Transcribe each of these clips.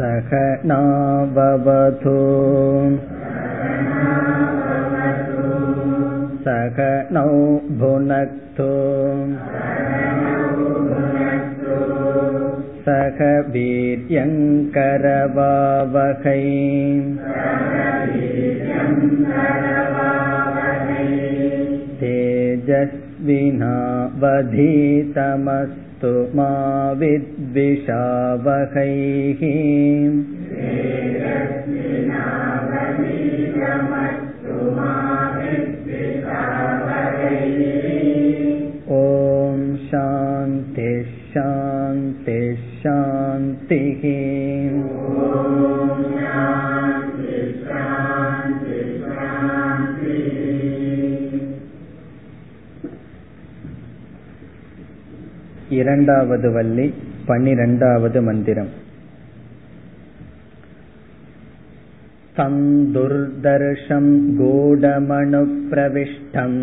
சகனா பவது சகனௌ புனக்து சக வீர்யங் கரவாவகை தேஜஸ்வினாவதீதமஸ்து மா வித்விஷாவகை. ஓம் சாந்தி சாந்தி சாந்தி. இரண்டாவது வள்ளி, 12வது மந்திரம். தம் துர்தர்ஷம் கூடமணு பிரவிஷ்டம்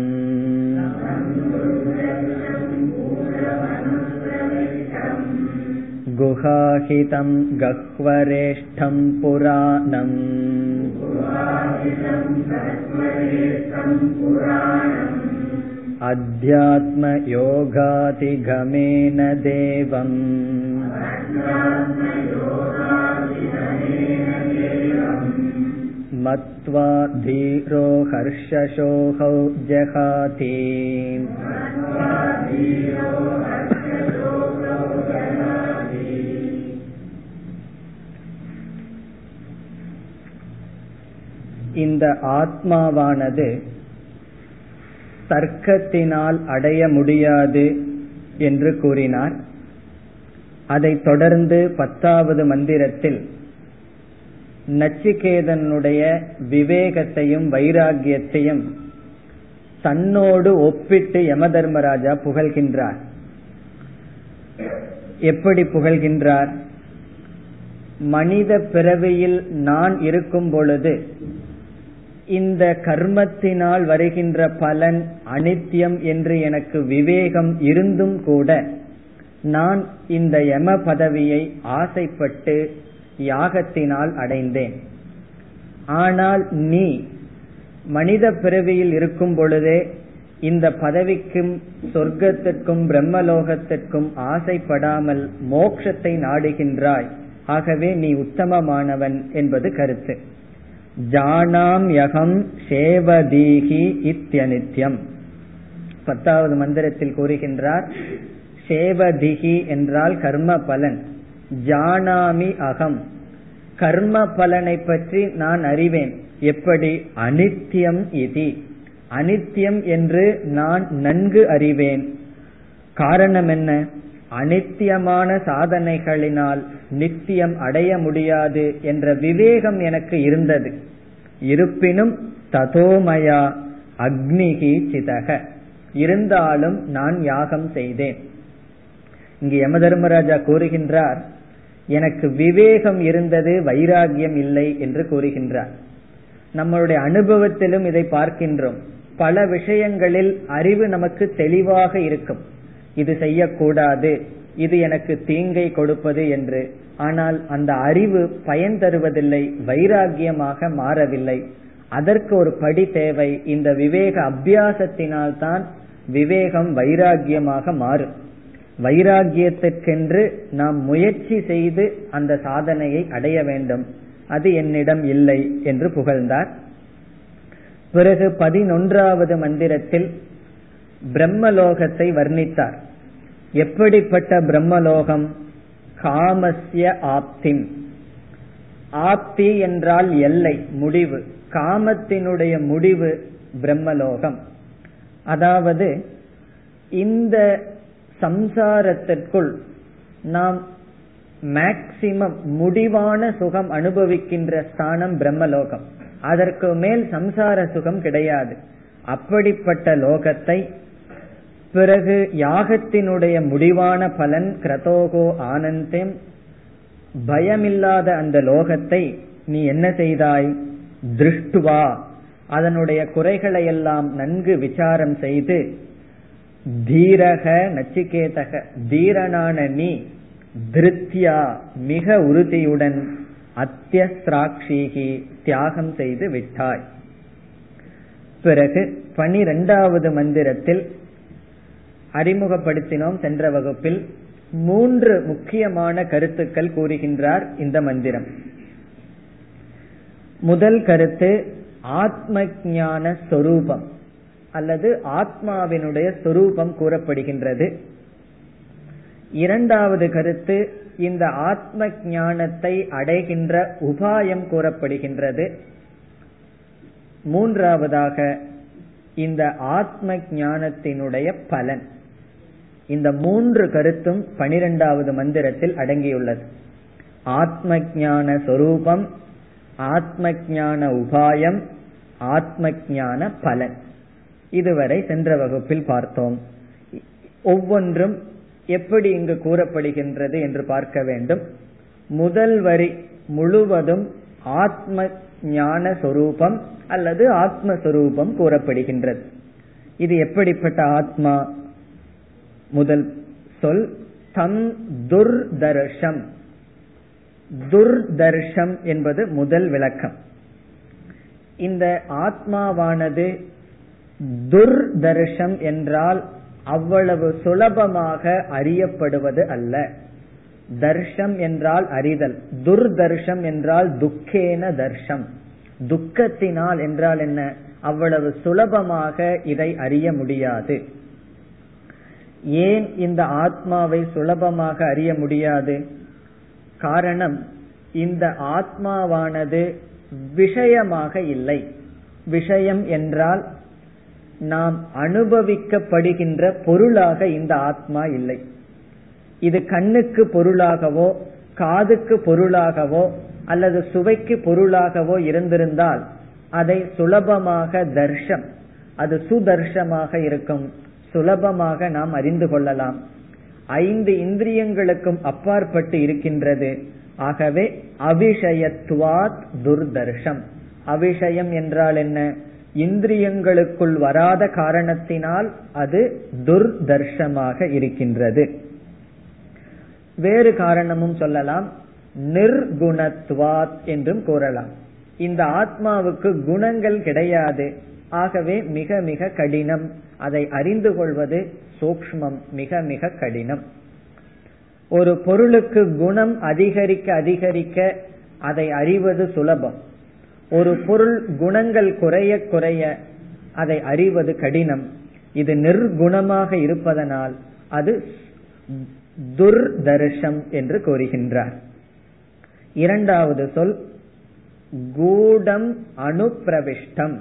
குஹாஹிதம் கஹ்வரேஷ்டம் புராணம் அத்யாத்ம யோகாதிகமேன தேவம் மத்வா தீரோ ஹர்ஷசோஹௌ ஜஹாதி. இந்த ஆத்மாவானது தர்க்கத்தினால் அடைய முடியாது என்று கூறினார். அதைத் தொடர்ந்து 10வது மந்திரத்தில் நச்சிகேதனுடைய விவேகத்தையும் வைராகியத்தையும் தன்னோடு ஒப்பிட்டு யமதர்மராஜா புகழ்கின்றார். எப்படி புகழ்கின்றார்? மனித பிறவியில் நான் இருக்கும் பொழுது இந்த கர்மத்தினால் வருகின்ற பலன் அனித்தியம் என்று எனக்கு விவேகம் இருந்தும் கூட நான் இந்த யம பதவியை ஆசைப்பட்டு யாகத்தினால் அடைந்தேன். ஆனால் நீ மனித பிறவியில் இருக்கும் பொழுதே இந்த பதவிக்கும் சொர்க்கத்திற்கும் பிரம்மலோகத்திற்கும் ஆசைப்படாமல் மோட்சத்தை நாடுகின்றாய். ஆகவே நீ உத்தமமானவன் என்பது கருத்து. ஜானாம் யகம் சேவதீஹி இத்யநித்யம். 10வது மந்திரத்தில் கூறுகின்றார், சேவதிஹி என்றால் கர்ம பலன். ஜானாமி அகம், கர்ம பலனை பற்றி நான் அறிவேன். எப்படி? அனித்தியம் இதி, அனித்தியம் என்று நான் நன்கு அறிவேன். காரணம் என்ன? அனித்தியமான சாதனைகளினால் நித்தியம் அடைய முடியாது என்ற விவேகம் எனக்கு இருந்தது. இருப்பினும் ததோமயா அக்னிகி சிதக, இருந்தாலும் நான் யாகம் செய்தேன். இங்கு யம தர்மராஜா கூறுகின்றார், எனக்கு விவேகம் இருந்தது, வைராகியம் இல்லை என்று கூறுகின்றார். நம்மளுடைய அனுபவத்திலும் இதை பார்க்கின்றோம். பல விஷயங்களில் அறிவு நமக்கு தெளிவாக இருக்கும், இது செய்யக்கூடாது, இது எனக்கு தீங்கை கொடுப்பது என்று. ஆனால் அந்த அறிவு பயன் தருவதில்லை, வைராகியமாக மாறவில்லை. அதற்கு ஒரு படி தேவை. இந்த விவேக அபியாசத்தினால் தான் விவேகம் வைராகியமாக மாறும். வைராகியத்திற்கென்று நாம் முயற்சி செய்து அந்த சாதனையை அடைய வேண்டும். அது என்னிடம் இல்லை என்று புகழ்ந்தார். பிறகு 11வது மந்திரத்தில் பிரம்மலோகத்தை வர்ணித்தார். எப்படிப்பட்ட பிரம்மலோகம்? காமஸ்ய ஆப்திம். ஆப்தி என்றால் எல்லை, முடிவு. காமத்தினுடைய முடிவு பிரம்மலோகம். அதாவது இந்த சம்சாரத்திற்குள் நாம் மேக்சிமம் முடிவான சுகம் அனுபவிக்கின்ற ஸ்தானம் பிரம்மலோகம். அதற்கு மேல் சம்சார சுகம் கிடையாது. அப்படிப்பட்ட லோகத்தை, பிறகு யாகத்தினுடைய முடிவான பலன் கிரதோகோ ஆனந்தம், பயமில்லாத அந்த லோகத்தை நீ என்ன செய்தாய்? திருஷ்டுவா, அதனுடைய குறைகளை எல்லாம் நன்கு விசாரம் செய்து தீரக நச்சிகேதக, தீரனான நீ, திருத்தியா மிக உறுதியுடன் அத்தியஸ்திராட்சீகி தியாகம் செய்து விட்டாய். பிறகு 12வது மந்திரத்தில் அறிமுகப்படுத்தினோம் சென்ற வகுப்பில். 3 முக்கியமான கருத்துக்கள் கூறுகின்றார் இந்த மந்திரம். முதல் கருத்து ஆத்ம ஞான சொரூபம் அல்லது ஆத்மாவினுடைய சொரூபம் கூறப்படுகின்றது. இரண்டாவது கருத்து இந்த ஆத்ம ஞானத்தை அடைகின்ற உபாயம் கூறப்படுகின்றது. மூன்றாவதாக இந்த ஆத்ம ஞானத்தினுடைய பலன். இந்த 3 கருத்தும் 12வது மந்திரத்தில் அடங்கியுள்ளது. ஆத்ம ஞான சொரூபம், ஆத்ம ஞான உபாயம், ஆத்ம ஞான பலன். இதுவரை சென்ற வகுப்பில் பார்த்தோம். ஒவ்வொன்றும் எப்படி இங்கு கூறப்படுகின்றது என்று பார்க்க வேண்டும். முதல் வரி முழுவதும் ஆத்ம ஞான சொரூபம் அல்லது ஆத்மஸ்வரூபம் கூறப்படுகின்றது. இது எப்படிப்பட்ட ஆத்மா? முதல் சொல் தம் துர்தர்ஷம். துர்தர்ஷம் என்பது முதல் விளக்கம். இந்த ஆத்மாவானது துர்தர்ஷம் என்றால் அவ்வளவு சுலபமாக அறியப்படுவது அல்ல. தர்ஷம் என்றால் அறிதல், துர்தர்ஷம் என்றால் துக்கேன தர்ஷம், துக்கத்தினால் என்றால் என்ன, அவ்வளவு சுலபமாக இதை அறிய முடியாது. ஏன் இந்த ஆத்மாவை சுலபமாக அறிய முடியாது? காரணம், இந்த ஆத்மாவானது விஷயமாக இல்லை. விஷயம் என்றால் நாம் அனுபவிக்கப்படுகின்ற பொருளாக இந்த ஆத்மா இல்லை. இது கண்ணுக்கு பொருளாகவோ காதுக்கு பொருளாகவோ அல்லது சுவைக்கு பொருளாகவோ இருந்திருந்தால் அதை சுலபமாக தர்ஷம், அது சுதர்ஷமாக இருக்கும், சுலபமாக நாம் அறிந்து கொள்ளலாம். 5 இந்திரியங்களுக்கும் அப்பாற்பட்டு இருக்கின்றது. ஆகவே அவிஷயத்துவாத் துர்தர்ஷம். அவிஷயம் என்றால் என்ன? இந்திரியங்களுக்குள் வராத காரணத்தினால் அது துர்தர்ஷமாக இருக்கின்றது. வேறு காரணமும் சொல்லலாம், நிர்குணத்வாத் என்றும் கூறலாம். இந்த ஆத்மாவுக்கு குணங்கள் கிடையாது. ஆகவே மிக மிக கடினம் அதை அறிந்து கொள்வது. சூக்ஷ்மம் மிக மிக கடினம். ஒரு பொருளுக்கு குணம் அதிகரிக்க அதிகரிக்க அதை அறிவது சுலபம். ஒரு பொருள் குணங்கள் குறைய குறைய அதை அறிவது கடினம். இது நிர்குணமாக இருப்பதனால் அது துர்தர்ஷம் என்று கூறுகின்றார். இரண்டாவது சொல் கூடம் அனுப்பிரவிஷ்டம்.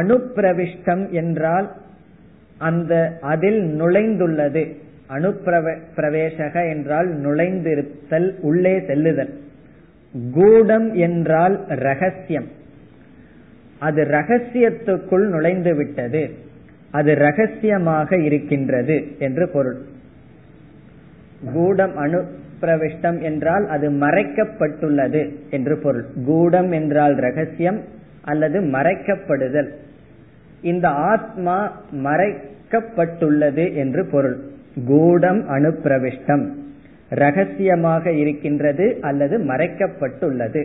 அனுப்பிரவிஷ்டம் என்றால் அந்த அதில் நுழைந்துள்ளது. அனுப்பிரவேசக என்றால் நுழைந்திருத்தல், உள்ளே செல்லுதல். கூடம் என்றால் ரகசியம். அது ரகசியத்துக்குள் நுழைந்து விட்டது, அது ரகசியமாக இருக்கின்றது என்று பொருள். கூடம் அனுப்பிரவிஷ்டம் என்றால் அது மறைக்கப்பட்டுள்ளது என்று பொருள். கூடம் என்றால் ரகசியம் அல்லது மறைக்கப்படுதல். இந்த ஆத்மா மறைக்கப்பட்டுள்ளது என்று பொருள். கூடம் அனுப்பிரவிஷ்டம், ரகசியமாக இருக்கின்றது அல்லது மறைக்கப்பட்டுள்ளது.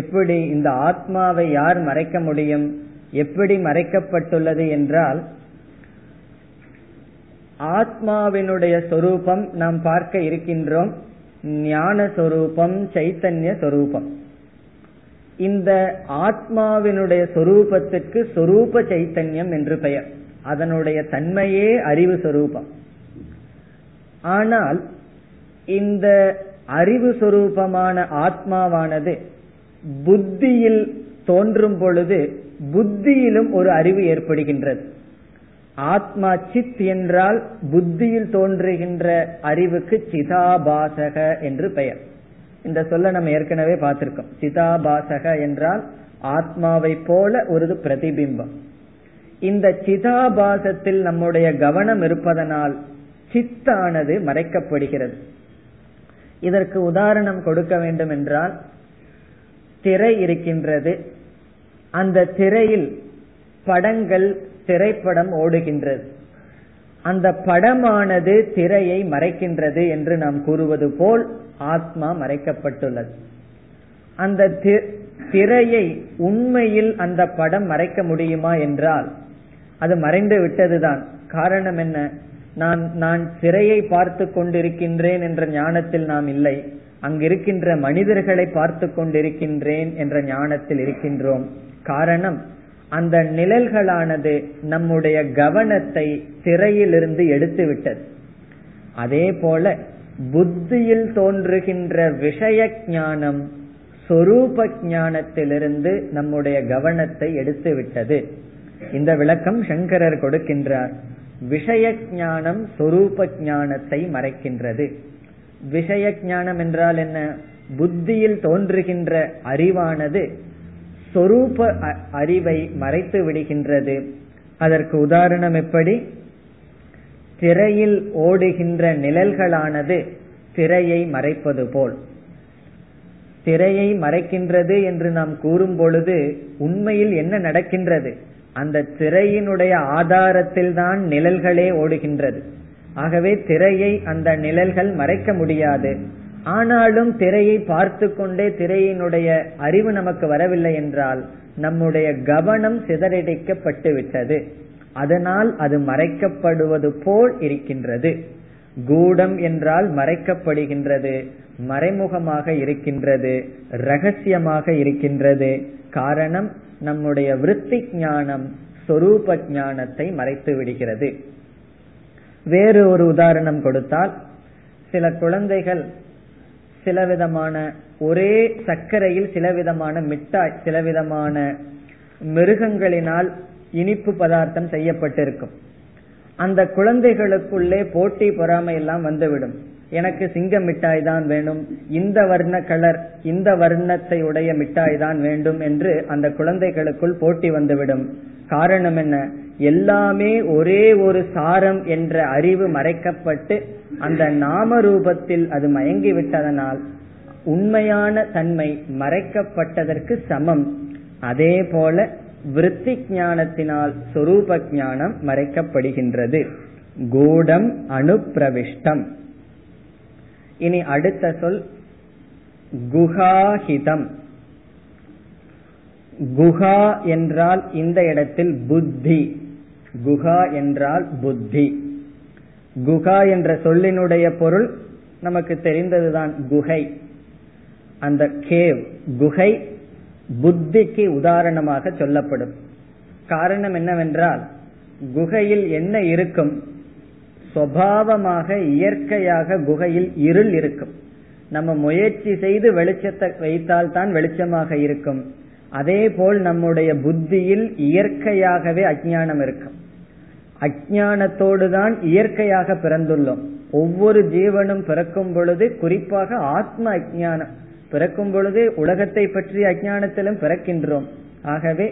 எப்படி இந்த ஆத்மாவை யார் மறைக்க முடியும்? எப்படி மறைக்கப்பட்டுள்ளது என்றால், ஆத்மாவினுடைய சொரூபம் நாம் பார்க்க இருக்கின்றோம், ஞான சொரூபம், சைத்தன்ய சொரூபம். இந்த ஆத்மாவினுடைய சொரூபத்திற்கு சொரூப சைத்தன்யம் என்று பெயர். அதனுடைய தன்மையே அறிவு சொரூபம். ஆனால் இந்த அறிவு சொரூபமான ஆத்மாவானது புத்தியில் தோன்றும் பொழுது புத்தியிலும் ஒரு அறிவு ஏற்படுகின்றது. ஆத்மா சித் என்றால் புத்தியில் தோன்றுகின்ற அறிவுக்கு சிதாபாசக என்று பெயர். இந்த சொல்ல நம்ம ஏற்கனவே பார்த்திருக்கோம். சிதாபாசக என்றால் ஆத்மாவை போல ஒரு பிரதிபிம்பம். இந்த சிதாபாசத்தில் நம்முடைய கவனம் இருப்பதனால் சித்தானது மறைக்கப்படுகிறது. இதற்கு உதாரணம் கொடுக்க வேண்டும் என்றால், திரை இருக்கின்றது. அந்த திரையில் படங்கள், திரைப்படம் ஓடுகின்றது. அந்த படமானது திரையை மறைக்கின்றது என்று நாம் கூறுவது போல் ஆத்மா மறைக்கப்பட்டுள்ளது. அந்த திரையை உண்மையில் அந்த படம் மறைக்க முடியுமா என்றால் அது மறைந்து விட்டதுதான். காரணம் என்ன? நான் திரையை பார்த்து கொண்டிருக்கின்றேன் என்ற ஞானத்தில் நாம் இல்லை, அங்கிருக்கின்ற மனிதர்களை பார்த்து கொண்டிருக்கின்றேன் என்ற ஞானத்தில் இருக்கின்றோம். காரணம், அந்த நிழல்களானது நம்முடைய கவனத்தை திரையிலிருந்து எடுத்து விட்டது. அதே போல புத்தியில் தோன்றுகின்ற விஷய ஞானம் சொரூப ஞானத்திலிருந்து நம்முடைய கவனத்தை எடுத்து விட்டது. இந்த விளக்கம் சங்கரர் கொடுக்கின்றார். விஷய ஞானம் சொரூப ஞானத்தை மறைக்கின்றது. விஷய ஞானம் என்றால் என்ன? புத்தியில் தோன்றுகின்ற அறிவானது சொரூப அறிவை மறைத்து விடுகின்றது. அதற்கு உதாரணம் எப்படி? திரையில் ஓடுகின்ற நிழல்களானது திரையை மறைப்பது போல். திரையை மறைக்கின்றது என்று நாம் கூறும் பொழுது உண்மையில் என்ன நடக்கின்றது? அந்த திரையினுடைய ஆதாரத்தில் தான் நிழல்களே ஓடுகின்றது. ஆகவே திரையை அந்த நிழல்கள் மறைக்க முடியாது. ஆனாலும் திரையை பார்த்து கொண்டே திரையினுடைய அறிவு நமக்கு வரவில்லை என்றால் நம்முடைய கவனம் சிதறடிக்கப்பட்டு விட்டது. அதனால் அது மறைக்கப்படுவது போல் இருக்கின்றது. கூடம் என்றால் மறைக்கப்படுகின்றது, மறைமுகமாக இருக்கின்றது, ரகசியமாக இருக்கின்றது. காரணம், நம்முடைய விருத்தி ஞானம் சொரூப ஞானத்தை மறைத்து விடுகிறது. வேறு ஒரு உதாரணம் கொடுத்தால், சில குழந்தைகள் சிலவிதமான ஒரே சர்க்கரையில் சிலவிதமான மிட்டாய், சிலவிதமான மிருகங்களினால் இனிப்பு பதார்த்தம் செய்யப்பட்டிருக்கும். அந்த குழந்தைகளுக்குள்ளே போட்டி பொறாமை எல்லாம் வந்துவிடும். எனக்கு சிங்க மிட்டாய் தான் வேணும், இந்த வர்ண கலர், இந்த வர்ணத்தை உடைய மிட்டாய் தான் வேண்டும் என்று அந்த குழந்தைகளுக்குள் போட்டி வந்துவிடும். காரணம் என்ன? எல்லாமே ஒரே ஒரு சாரம் என்ற அறிவு மறைக்கப்பட்டு அந்த நாம ரூபத்தில் அது மயங்கி விட்டதனால் உண்மையான தன்மை மறைக்கப்பட்டதற்கு சமம். அதே போல விருத்தி ஞானத்தினால் சொரூப ஞானம் மறைக்கப்படுகின்றது. கூடம் அனுப்பிரவிஷ்டம். இனி அடுத்த சொல் குஹாஹிதம். குஹா என்றால் இந்த இடத்தில் புத்தி. குஹா என்றால் புத்தி. குஹா என்ற சொல்லினுடைய பொருள் நமக்கு தெரிந்ததுதான், குகை. அந்த கேவ், குகை புத்திக்கு உதாரணமாக சொல்லப்படும். காரணம் என்னவென்றால் குகையில் என்ன இருக்கும்? சுபாவமாக இயற்கையாக குகையில் இருள் இருக்கும். நம்ம முயற்சி செய்து வெளிச்சத்தை வைத்தால் தான் வெளிச்சமாக இருக்கும். அதே போல் நம்முடைய புத்தியில் இயற்கையாகவே அஞ்ஞானம் இருக்கும். அஞ்ஞானத்தோடு தான் இயற்கையாக பிறந்துள்ளோம். ஒவ்வொரு ஜீவனும் பிறக்கும் பொழுது, குறிப்பாக ஆத்ம அஞ்ஞானம் பிறக்கும் பொழுது உலகத்தை பற்றிய அஞ்ஞானத்திலும் பிறக்கின்றோம். ஆகவே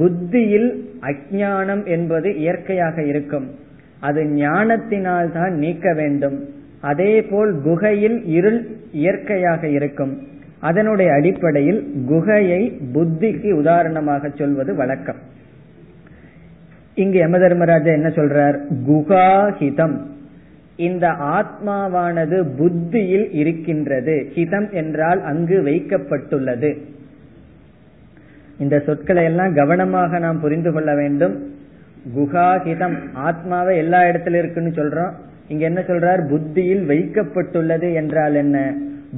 புத்தியில் அஞ்ஞானம் என்பது இயற்கையாக இருக்கும். அது ஞானத்தினால் தான் நீக்க வேண்டும். அதே போல் குகையில் இருள் இயற்கையாக இருக்கும். அதனுடைய அடிப்படையில் குகையை புத்திக்கு உதாரணமாக சொல்வது வழக்கம். இங்கு யம தர்மராஜா என்ன சொல்றார்? குகாஹிதம். இந்த ஆத்மாவானது புத்தியில் இருக்கின்றது. ஹிதம் என்றால் அங்கு வைக்கப்பட்டுள்ளது. இந்த சொற்களை எல்லாம் கவனமாக நாம் புரிந்து கொள்ள வேண்டும். குகாஹிதம், ஆத்மாவை எல்லா இடத்துல இருக்குன்னு சொல்றோம். இங்க என்ன சொல்றார்? புத்தியில் வைக்கப்பட்டுள்ளது என்றால் என்ன?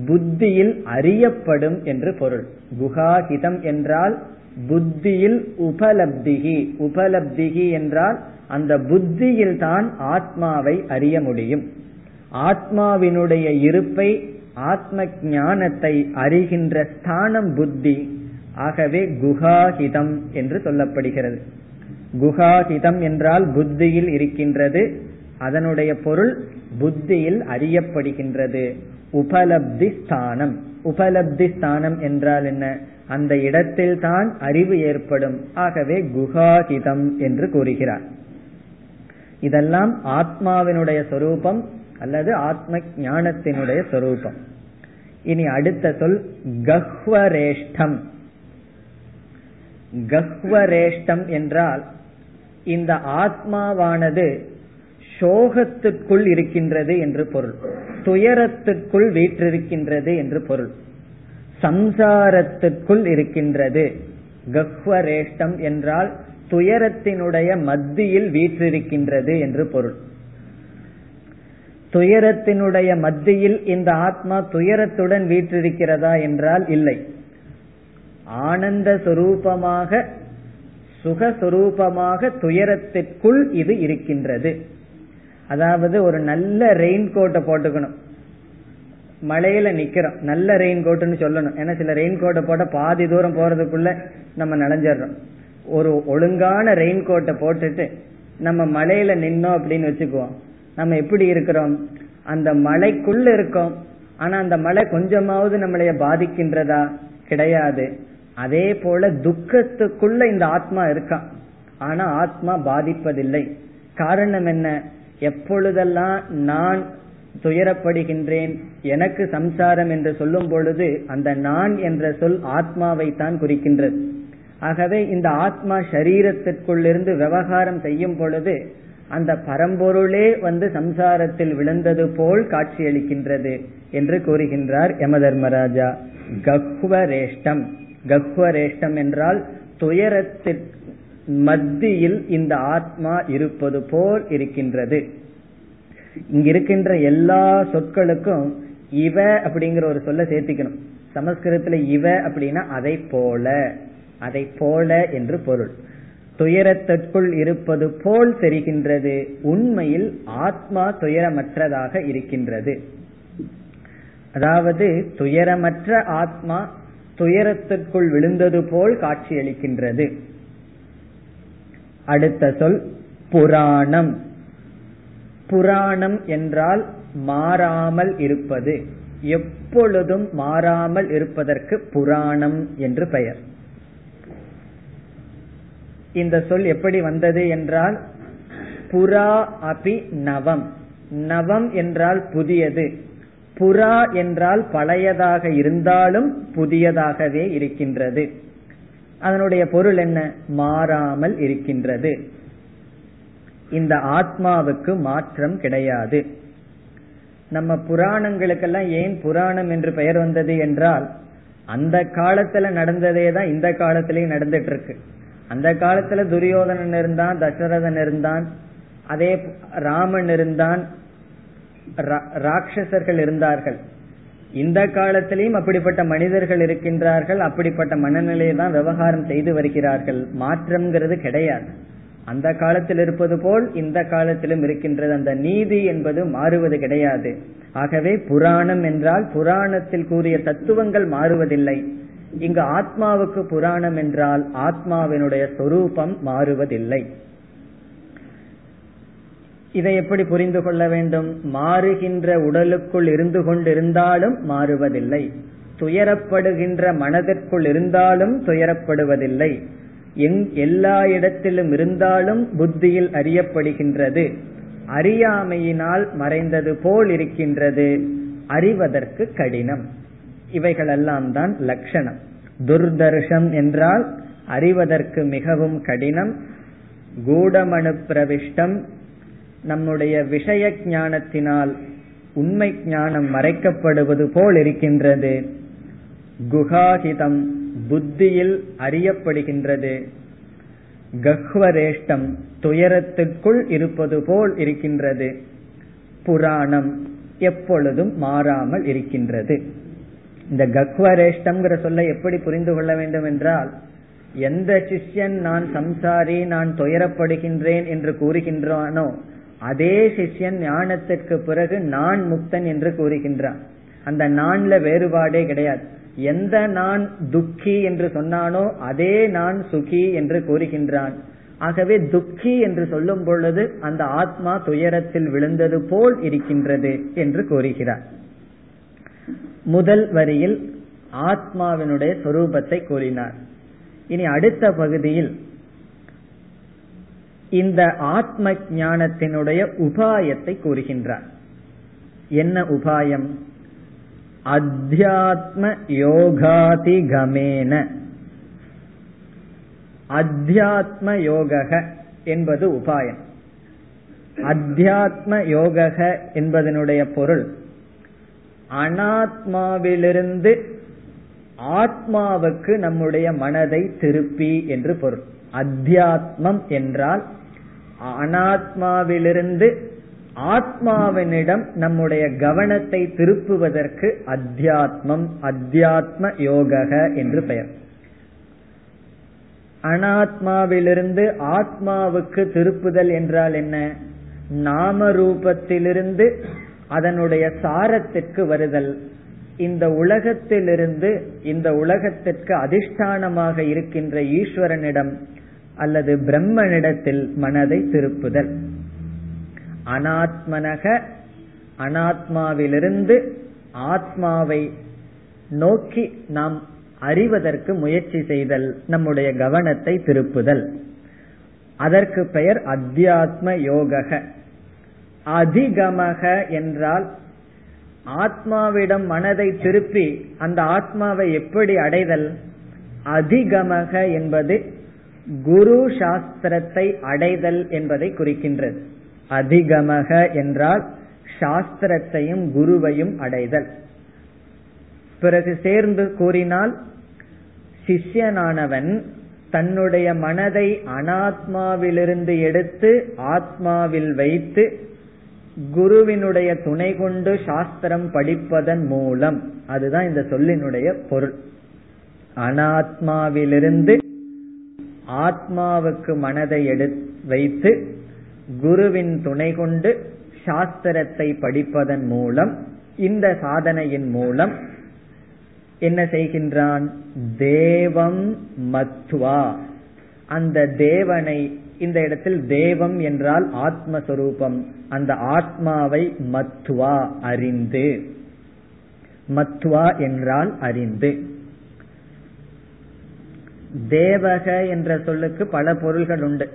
புத்தியில் அறியப்படும் என்று பொருள். குகாஹிதம் என்றால் புத்தியில் உபலப்திகி. உபலப்திகி என்றால் அந்த புத்தியில் தான் ஆத்மாவை அறிய முடியும். ஆத்மாவினுடைய இருப்பை, ஆத்ம ஞானத்தை அறிகின்ற ஸ்தானம் புத்தி. ஆகவே குகாஹிதம் என்று சொல்லப்படுகிறது. குகாஹிதம் என்றால் புத்தியில் இருக்கின்றது. அதனுடைய பொருள் புத்தியில் அறியப்படுகின்றது. உபலப்தி ஸ்தானம். உபலப்தி ஸ்தானம் என்றால் என்ன? அந்த இடத்தில் தான் அறிவு ஏற்படும். ஆகவே குகாஹிதம் என்று கூறுகிறார். இதெல்லாம் ஆத்மாவினுடைய சொரூபம் அல்லது ஆத்ம ஞானத்தினுடைய சொரூபம். இனி அடுத்த சொல் கஹ்வரேஷ்டம். கஹ்வரேஷ்டம் என்றால் இந்த ஆத்மாவானது சோகத்திற்குள் இருக்கின்றது என்று பொருள், துயரத்திற்குள் வீற்றிருக்கின்றது என்று பொருள், சம்சாரத்திற்குள் இருக்கின்றது. கஹ்வரேஷ்டம் என்றால் துயரத்தினுடைய மத்தியில் வீற்றிருக்கின்றது என்று பொருள். துயரத்தினுடைய மத்தியில் இந்த ஆத்மா துயரத்துடன் வீற்றிருக்கிறதா என்றால் இல்லை. ஆனந்த சுரூபமாக, சுகஸ்வரூபமாக துயரத்திற்குள் இது இருக்கின்றது. அதாவது ஒரு நல்ல ரெயின் கோட்டை போட்டுக்கணும், மழையில நிக்கிறோம், நல்ல ரெயின் கோட்டுன்னு சொல்லணும். ஏன்னா சில ரெயின் கோட்டை போட்ட பாதி தூரம் போறதுக்குள்ள நம்ம நனைஞ்சிடறோம். ஒரு ஒழுங்கான ரெயின் கோட்டை போட்டுட்டு நம்ம மழையில நின்னோம் அப்படின்னு வச்சுக்குவோம். நம்ம எப்படி இருக்கிறோம்? அந்த மழைக்குள்ள இருக்கோம். ஆனா அந்த மழை கொஞ்சமாவது நம்மளைய பாதிக்கின்றதா? கிடையாது. அதே போல துக்கத்துக்குள்ள இந்த ஆத்மா இருக்கான், ஆனா ஆத்மா பாதிப்பதில்லை. காரணம் என்ன? எப்பொழுதெல்லாம் நான் துயரப்படுகின்றேன், எனக்கு சம்சாரம் என்று சொல்லும் பொழுது அந்த நான் என்ற சொல் ஆத்மாவை தான் குறிக்கின்றது. ஆகவே இந்த ஆத்மா சரீரத்திற்குள்ளிருந்து விவகாரம் செய்யும் பொழுது அந்த பரம்பொருளே சம்சாரத்தில் விழுந்தது போல் காட்சியளிக்கின்றது என்று கூறுகின்றார் யமதர்மராஜா. கஹ்வரேஷ்டம், கஹ்வரேஷ்டம் என்றால் துயரத்தின் மத்தியில் இந்த ஆத்மா இருப்பது போல் இருக்கின்றது. இங்கிருக்கின்ற எல்லா சொற்களுக்கும் இவ அப்படிங்கிற ஒரு சொல்ல சேர்த்திக்கணும். சமஸ்கிருதத்துல இவ அப்படின்னா அதை போல, அதை போல என்று பொருள். துயரத்திற்குள் இருப்பது போல் தெரிகின்றது, உண்மையில் ஆத்மா துயரமற்றதாக இருக்கின்றது. அதாவது துயரமற்ற ஆத்மா துயரத்திற்குள் விழுந்தது போல் காட்சியளிக்கின்றது. அடுத்த சொல் புராணம். புராணம் என்றால் மாறாமல் இருப்பது, எப்பொழுதும் மாறாமல் இருப்பதற்கு புராணம் என்று பெயர். இந்த சொல் எப்படி வந்தது என்றால் புரா அபி நவம். நவம் என்றால் புதியது, புரா என்றால் பழையதாக இருந்தாலும் புதியதாகவே இருக்கின்றது. அதனுடைய பொருள் என்ன? மாறாமல் இருக்கின்றது. இந்த ஆத்மாவுக்கு மாற்றம் கிடையாது. நம்ம புராணங்களுக்கெல்லாம் ஏன் புராணம் என்று பெயர் வந்தது என்றால், அந்த காலத்துல நடந்ததே தான் இந்த காலத்திலயும் நடந்துட்டு இருக்கு. அந்த காலத்துல துரியோதனன் இருந்தான், தசரதன் இருந்தான், அதே ராமன் இருந்தான், ராட்சசர்கள் இருந்தார்கள். இந்த காலத்திலையும் அப்படிப்பட்ட மனிதர்கள் இருக்கின்றார்கள், அப்படிப்பட்ட மனநிலையை தான் விவகாரம் செய்து வருகிறார்கள். மாற்றம்ங்கிறது கிடையாது. அந்த காலத்தில் இருப்பது போல் இந்த காலத்திலும் இருக்கின்றது. அந்த நீதி என்பது மாறுவது கிடையாது. ஆகவே புராணம் என்றால் புராணத்தில் கூறிய தத்துவங்கள் மாறுவதில்லை. இங்கு ஆத்மாவுக்கு புராணம் என்றால் ஆத்மாவினுடைய சொரூபம் மாறுவதில்லை. இதை எப்படி புரிந்து கொள்ள வேண்டும்? மாறுகின்ற உடலுக்குள் இருந்து கொண்டிருந்தாலும் மாறுவதில்லை, துயரப்படுகின்ற மனதிற்குள் இருந்தாலும் துயரப்படுவதில்லை, எல்லா இடத்திலும் இருந்தாலும் புத்தியில் அறியப்படுகின்றது. அறியாமையினால் மறைந்தது போல் இருக்கின்றது, அறிவதற்கு கடினம். இவைகளெல்லாம் தான் லட்சணம். துர்தர்ஷம் என்றால் அறிவதற்கு மிகவும் கடினம். கூடமணு பிரவிஷ்டம், நம்முடைய விஷய ஞானத்தினால் உண்மை ஞானம் மறைக்கப்படுவது போல் இருக்கின்றது. குகாஹிதம், புத்தியில் அறியப்படுகின்றது. கஹ்வரேஷ்டம், துயரத்திற்குள் இருப்பது போல் இருக்கின்றது. புராணம் எப்பொழுதும் மாறாமல் இருக்கின்றது. இந்த கஹ்வரேஷ்டம் சொல்ல எப்படி புரிந்து கொள்ள வேண்டும் என்றால், எந்த சிஷ்யன் நான் சம்சாரி, நான் துயரப்படுகின்றேன் என்று கூறுகின்றானோ அதே சிஷ்யன் ஞானத்திற்கு பிறகு நான் முக்தன் என்று கூறுகின்றான். அந்த நான்ல வேறுபாடே கிடையாது. எந்த நான் துக்கி என்று சொன்னானோ அதே நான் சுகி என்று கூறுகின்றான். ஆகவே துக்கி என்று சொல்லும் பொழுது அந்த ஆத்மா துயரத்தில் விழுந்தது போல் இருக்கின்றது என்று கூறுகிறார். முதல் வரியில் ஆத்மாவினுடைய சொரூபத்தை கூறினார். இனி அடுத்த பகுதியில் இந்த ஆத்ம ஞானத்தினுடைய உபாயத்தை கூறுகின்றார். என்ன உபாயம்? அத்தியாத்ம யோகாதிகமேன. அத்தியாத்ம யோக என்பது உபாயம். அத்தியாத்ம யோக என்பதனுடைய பொருள் அனாத்மாவிலிருந்து ஆத்மாவுக்கு நம்முடைய மனதை திருப்பி என்று பொருள். அத்தியாத்மம் என்றால் அனாத்மாவிலிருந்து ஆத்மாவினிடம் நம்முடைய கவனத்தை திருப்புவதற்கு அத்தியாத்மம், அத்தியாத்ம யோக என்று பெயர். அனாத்மாவிலிருந்து ஆத்மாவுக்கு திருப்புதல் என்றால் என்ன? நாம ரூபத்திலிருந்து அதனுடைய சாரத்திற்கு வருதல். இந்த உலகத்திலிருந்து, இந்த உலகத்திற்கு அதிஷ்டானமாக இருக்கின்ற ஈஸ்வரனிடம் அல்லது பிரம்மனிடத்தில் மனதை திருப்புதல். அனாத்மனக, அனாத்மாவிலிருந்து ஆத்மாவை நோக்கி நாம் அறிவதற்கு முயற்சி செய்தல், நம்முடைய கவனத்தை திருப்புதல். அதற்கு பெயர் அத்தியாத்ம யோக. அதிகமக என்றால் ஆத்மாவிடம் மனதை திருப்பி அந்த ஆத்மாவை எப்படி அடைதல்? அதிகமக என்பது குரு சாஸ்திரத்தை அடைதல் என்பதை குறிக்கின்றது. அதிகமக என்றால் சாஸ்திரத்தையும் குருவையும் அடைதல். பிறகு சேர்ந்து கூறினால், சிஷ்யனானவன் தன்னுடைய மனதை அனாத்மாவிலிருந்து எடுத்து ஆத்மாவில் வைத்து குருவினுடைய துணை கொண்டு சாஸ்திரம் படிப்பதன் மூலம், அதுதான் இந்த சொல்லினுடைய பொருள். அனாத்மாவிலிருந்து ஆத்மாவுக்கு மனதை வைத்து குருவின் துணை கொண்டு சாஸ்திரத்தை படிப்பதன் மூலம், இந்த சாதனையின் மூலம் என்ன செய்கின்றான்? தேவம் மத்வா, அந்த தேவனை, இந்த இடத்தில் தேவம் என்றால் ஆத்மஸ்வரூபம், அந்த ஆத்மாவை மத்வா அறிந்து, மத்வா என்றால் அறிந்து. தேவக என்ற சொல்லுக்கு பல பொருள்கள் உண்டு.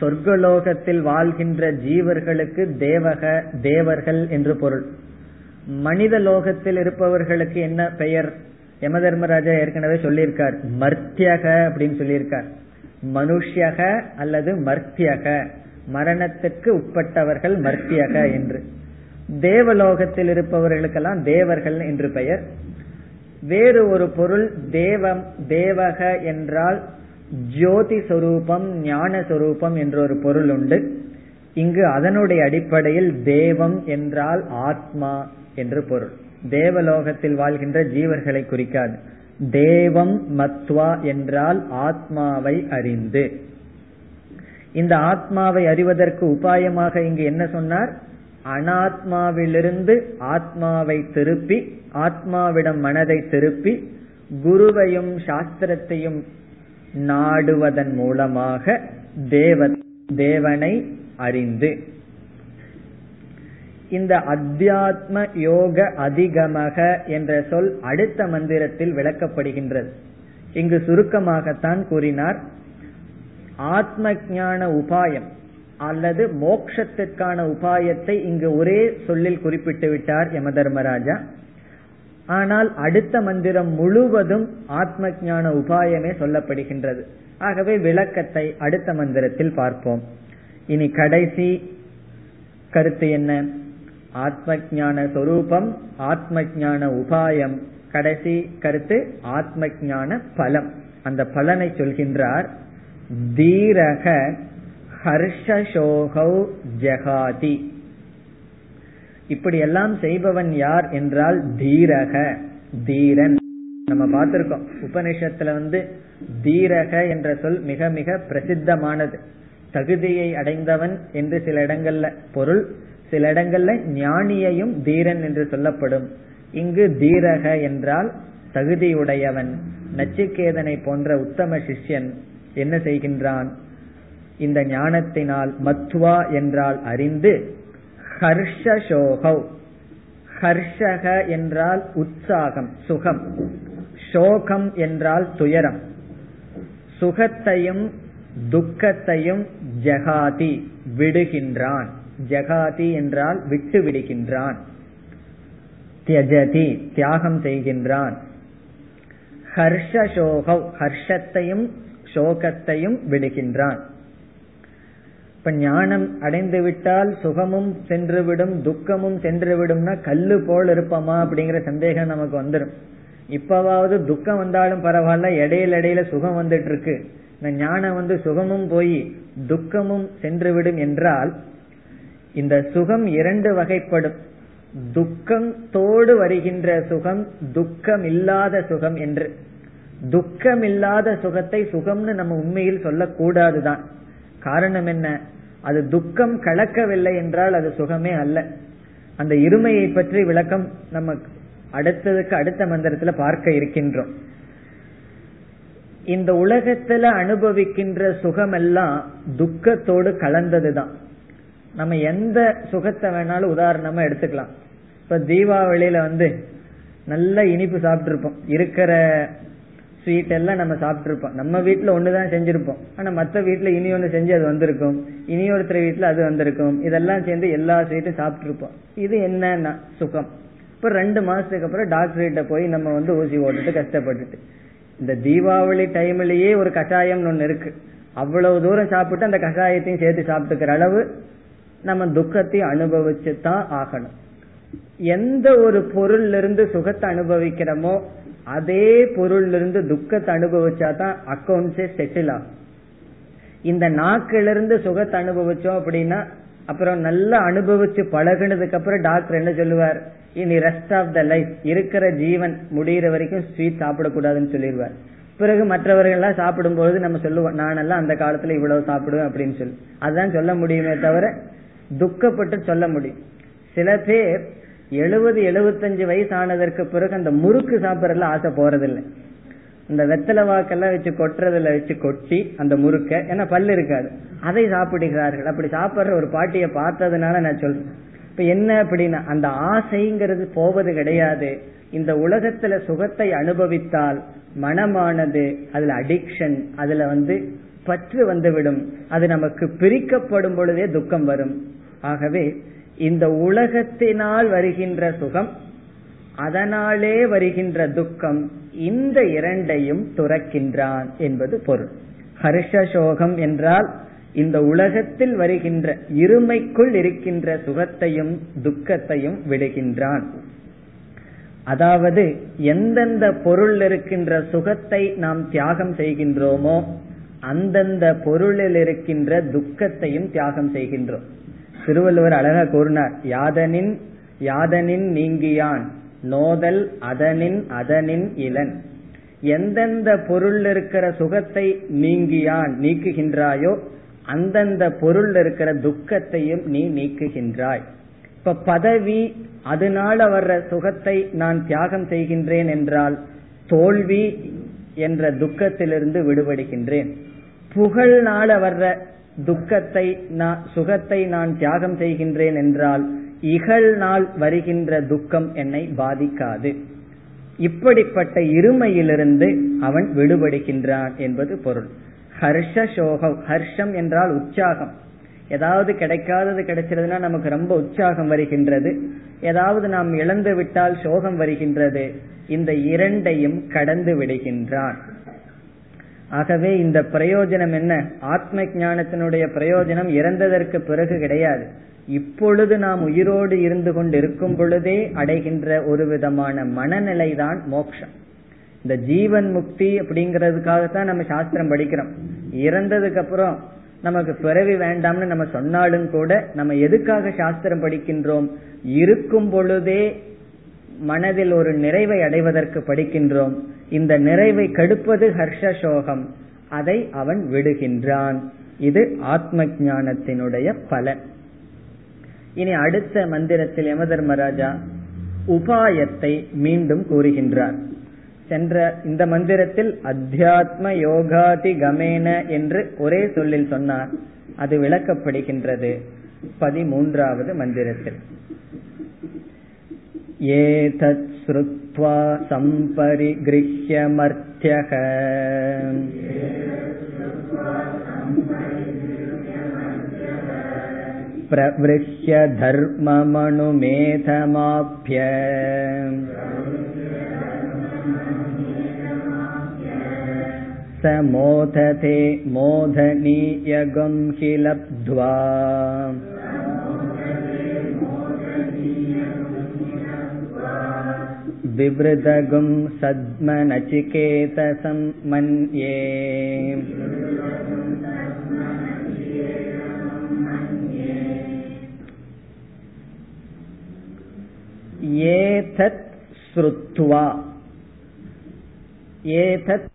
சொர்க்கலோகத்தில் வாழ்கின்ற ஜீவர்களுக்கு தேவக, தேவர்கள் என்று பொருள். மனித லோகத்தில் இருப்பவர்களுக்கு என்ன பெயர்? யம தர்மராஜா ஏற்கனவே சொல்லியிருக்கார், மர்த்தியக அப்படின்னு சொல்லியிருக்கார். மனுஷ்யக அல்லது மர்த்தியக, மரணத்துக்கு உட்பட்டவர்கள் மர்த்தியக என்று. தேவலோகத்தில் இருப்பவர்களுக்கெல்லாம் தேவர்கள் என்று பெயர். வேறு ஒரு பொருள், தேவம், தேவக என்றால் ஜோதி சொரூபம், ஞான சொரூபம் என்றொரு பொருள் உண்டு. இங்கு அதனுடைய அடிப்படையில் தேவம் என்றால் ஆத்மா என்று பொருள். தேவலோகத்தில் வாழ்கின்ற ஜீவர்களை குறிக்காது. தேவம் மத்வா என்றால் ஆத்மாவை அறிந்து. இந்த ஆத்மாவை அறிவதற்கு உபாயமாக இங்கு என்ன சொன்னார்? அனாத்மாவிலிருந்து ஆத்மாவை திருப்பி, ஆத்மாவிடம் மனதை திருப்பி குருவையும் சாஸ்திரத்தையும் நாடுவதன் மூலமாக தேவனை அறிந்து. இந்த அத்தியாத்ம யோக அதிகமக என்ற சொல் அடுத்த மந்திரத்தில் விளக்கப்படுகின்றது. இங்கு சுருக்கமாகத்தான் கூறினார். ஆத்ம ஞான உபாயம் அல்லது மோட்சத்திற்கான உபாயத்தை இங்கு ஒரே சொல்லில் குறிப்பிட்டு விட்டார் யம தர்மராஜா. ஆனால் அடுத்த மந்திரம் முழுவதும் ஆத்ம ஞான உபாயமே சொல்லப்படுகின்றது. ஆகவே விளக்கத்தை அடுத்த மந்திரத்தில் பார்ப்போம். இனி கடைசி கருத்து என்ன? ஆத்ம ஞான சொரூபம், ஆத்ம ஞான உபாயம், கடைசி கருத்து ஆத்ம ஞான பலம். அந்த பலனை சொல்கின்றார். தீரக ஹர்ஷசோகௌ ஜகாதி, இப்படி எல்லாம் செய்பவன் யார் என்றால் தீரக, தீரன். நம்ம பார்த்திருக்கோம் உபனிஷத்துல தீரக என்ற சொல் மிக மிக பிரசித்தமானது. தகுதியை அடைந்தவன் என்று சில இடங்கள்ல பொருள், சில இடங்கள்ல ஞானியையும் தீரன் என்று சொல்லப்படும். இங்கு தீரக என்றால் தகுதியுடையவன். நச்சிகேதனை போன்ற உத்தம சிஷ்யன் என்ன செய்கின்றான்? இந்த ஞானத்தினால் மத்வா என்றால் அறிந்து, ஹர்ஷசோகௌ, ஹர்ஷக என்றால் உற்சாகம், சுகம், சோகம் என்றால் துயரம், சுகத்தையும் துக்கத்தையும் ஜகாதி விடுகின்றான். ஜகாதி என்றால் விட்டு விடுகின்றான், தியஜதி தியாகம் செய்கின்றான். ஹர்ஷசோகௌ, ஹர்ஷத்தையும் சோகத்தையும் விடுகின்றான். இப்ப ஞானம் அடைந்து விட்டால் சுகமும் சென்றுவிடும் துக்கமும் சென்றுவிடும்னா கல்லு போல் இருப்போமா அப்படிங்கிற சந்தேகம் நமக்கு வந்துடும். இப்பவாவது துக்கம் வந்தாலும் பரவாயில்ல, இடையில இடையில சுகம் வந்துட்டு இருக்கு, இந்த ஞானம் வந்து சுகமும் போய் துக்கமும் சென்றுவிடும் என்றால், இந்த சுகம் இரண்டு வகைப்படும், துக்கத்தோடு வருகின்ற சுகம், துக்கம் இல்லாத சுகம் என்று. துக்கம் இல்லாத சுகத்தை சுகம்னு நம்ம உண்மையில் சொல்லக்கூடாதுதான். காரணம் என்ன, அது துக்கம் கலக்கவில்லை என்றால் அது சுகமே அல்ல. அந்த இருமையை பற்றி விளக்கம் நம்ம அடுத்த மந்திரத்துல பார்க்க இருக்கின்றோம். இந்த உலகத்துல அனுபவிக்கின்ற சுகமெல்லாம் துக்கத்தோடு கலந்ததுதான். நம்ம எந்த சுகத்தை வேணாலும் உதாரணமா எடுத்துக்கலாம். இப்ப தீபாவளியில வந்து நல்ல இனிப்பு சாப்பிட்டு இருப்போம், இருக்கிற ஸ்வீட் எல்லாம் நம்ம சாப்பிட்டு இருப்போம். நம்ம வீட்டுல ஒண்ணுதான் செஞ்சிருப்போம், ஆனா மற்ற வீட்டுல இனி ஒண்ணு செஞ்சு அது வந்திருக்கும், இனி ஒருத்தர் வீட்டுல அது வந்திருக்கும், இதெல்லாம் சேர்ந்து எல்லா ஸ்வீட்டும் சாப்பிட்டு இருப்போம். இது என்னன்னா சுகம். இப்ப 2 மாசத்துக்கு அப்புறம் டாக்டர்கிட்ட போய் நம்ம வந்து ஊசி போட்டுட்டு கஷ்டப்பட்டுட்டு, இந்த தீபாவளி டைம்லயே ஒரு கஷாயம்னு ஒண்ணு இருக்கு, அவ்வளவு தூரம் சாப்பிட்டு அந்த கஷாயத்தையும் சேர்த்து சாப்பிட்டுக்கிற அளவு நம்ம துக்கத்தையும் அனுபவிச்சுதான் ஆகணும். எந்த ஒரு பொருள்ல இருந்து சுகத்தை அனுபவிக்கிறோமோ அதே பொருள்ல இருந்து துக்கத்தை அனுபவிச்சாதான் அக்கௌண்ட்ஸே செட்டில் ஆகும். இந்த நாக்குல இருந்து சுகத்தை அனுபவிச்சோம் அப்படின்னா, அப்புறம் நல்லா அனுபவிச்சு பழகுனதுக்கு அப்புறம் டாக்டர் என்ன சொல்லுவார், இனி ரெஸ்ட் ஆஃப் த லைஃப், இருக்கிற ஜீவன் முடிகிற வரைக்கும் ஸ்வீட் சாப்பிடக்கூடாதுன்னு சொல்லிடுவார். பிறகு மற்றவர்கள் எல்லாம் சாப்பிடும்போது நம்ம சொல்லுவோம், நானெல்லாம் அந்த காலத்துல இவ்வளவு சாப்பிடுவேன் அப்படின்னு சொல்லி, அதான் சொல்ல முடியுமே தவிர துக்கப்பட்டு சொல்ல முடியும். சில பேர் 70-75 வயசு ஆனதற்கு பிறகு அந்த முறுக்கு சாப்பிடறதுல ஆசை போறதில்லை, இந்த வெத்தலை வாக்கெல்லாம் வச்சு கொட்டுறதுல வச்சு கொட்டி அந்த முறுக்க, ஏன்னா பல்லு இருக்காது, அதை சாப்பிடுகிறார்கள். அப்படி சாப்பிடுற ஒரு பாட்டியை பார்த்ததுனால நான் சொல்றேன். இப்ப என்ன அப்படின்னா, அந்த ஆசைங்கிறது போவது கிடையாது. இந்த உலகத்துல சுகத்தை அனுபவித்தால் மனமானது அதுல அடிக்ஷன், அதுல வந்து பற்று வந்துவிடும், அது நமக்கு பிரிக்கப்படும் பொழுதே துக்கம் வரும். ஆகவே இந்த உலகத்தினால் வருகின்ற சுகம், அதனாலே வருகின்ற துக்கம், இந்த இரண்டையும் துறக்கின்றான் என்பது பொருள். ஹர்ஷ சோகம் என்றால் இந்த உலகத்தில் வருகின்ற இருமைக்குள் இருக்கின்ற சுகத்தையும் துக்கத்தையும் விடுகின்றான். அதாவது எந்தெந்த பொருள் இருக்கின்ற சுகத்தை நாம் தியாகம் செய்கின்றோமோ அந்தந்த பொருளில் இருக்கின்ற துக்கத்தையும் தியாகம் செய்கின்றோம். திருவள்ளுவர் அழகா கூறினார், யாதனின் யாதனின் நீங்கியான் நோதல் அதனின் அதனின் இலன். எந்தெந்த பொருள் இருக்கிற சுகத்தை நீங்கியான் நீக்குகின்றாயோ அந்தந்த பொருள் இருக்கிற துக்கத்தையும் நீ நீக்குகின்றாய். இப்ப பதவி அதனால வர்ற சுகத்தை நான் தியாகம் செய்கின்றேன் என்றால் தோல்வி என்ற துக்கத்திலிருந்து விடுபடுகின்றேன். புகழ்னால வர்ற துக்கத்தை சுகத்தை நான் தியாகம் செய்கின்றேன் என்றால் இகழ்நாள் வருகின்ற துக்கம் என்னை பாதிக்காது. இப்படிப்பட்ட இருமையிலிருந்து அவன் விடுபடுகின்றான் என்பது பொருள். ஹர்ஷ சோகம், ஹர்ஷம் என்றால் உற்சாகம். ஏதாவது கிடைக்காதது கிடைச்சதுன்னா நமக்கு ரொம்ப உற்சாகம் வருகின்றது, ஏதாவது நாம் இழந்து விட்டால் சோகம் வருகின்றது. இந்த இரண்டையும் கடந்து விடுகின்றான். ஆகவே இந்த பிரயோஜனம் என்ன, ஆத்ம ஞானத்தினுடைய பிரயோஜனம் இறந்ததற்கு பிறகு கிடையாது, இப்பொழுது நாம் உயிரோடு இருந்து கொண்டு இருக்கும் பொழுதே அடைகின்ற ஒரு விதமான மனநிலைதான் மோட்சம். இந்த ஜீவன் முக்தி அப்படிங்கறதுக்காகத்தான் நம்ம சாஸ்திரம் படிக்கிறோம். இறந்ததுக்கு அப்புறம் நமக்கு பிறவி வேண்டாம்னு நம்ம சொன்னாலும் கூட நம்ம எதுக்காக சாஸ்திரம் படிக்கின்றோம், இருக்கும் பொழுதே மனதில் ஒரு நிறைவை அடைவதற்கு படிக்கின்றோம். இந்த நிறைவை கெடுப்பது ஹர்ஷ சோகம், அதை அவன் விடுகின்றான். இது ஆத்ம ஞானத்தினுடைய பலன். இனி அடுத்த மந்திரத்தில் யம தர்மராஜா உபாயத்தை மீண்டும் கூறுகின்றார். சென்ற இந்த மந்திரத்தில் அத்தியாத்ம யோகாதி கமேன என்று ஒரே சொல்லில் சொன்னார், அது விளக்கப்படுகின்றது 13வது மந்திரத்தில். ஏதத் ஸ்ருத்வா சம்பரிக்ருஹ்ய மர்த்யஹ ப்ரவ்ருஹ்ய தர்மமனுமேதமாப்ய ச மோததே மோதனீயகம் ஹி லப்த்வா விவ்ருதகும் சத்ம நசிகேதசம் மன்யே. ஏதத் ஸ்ருத்வா, ஏதத்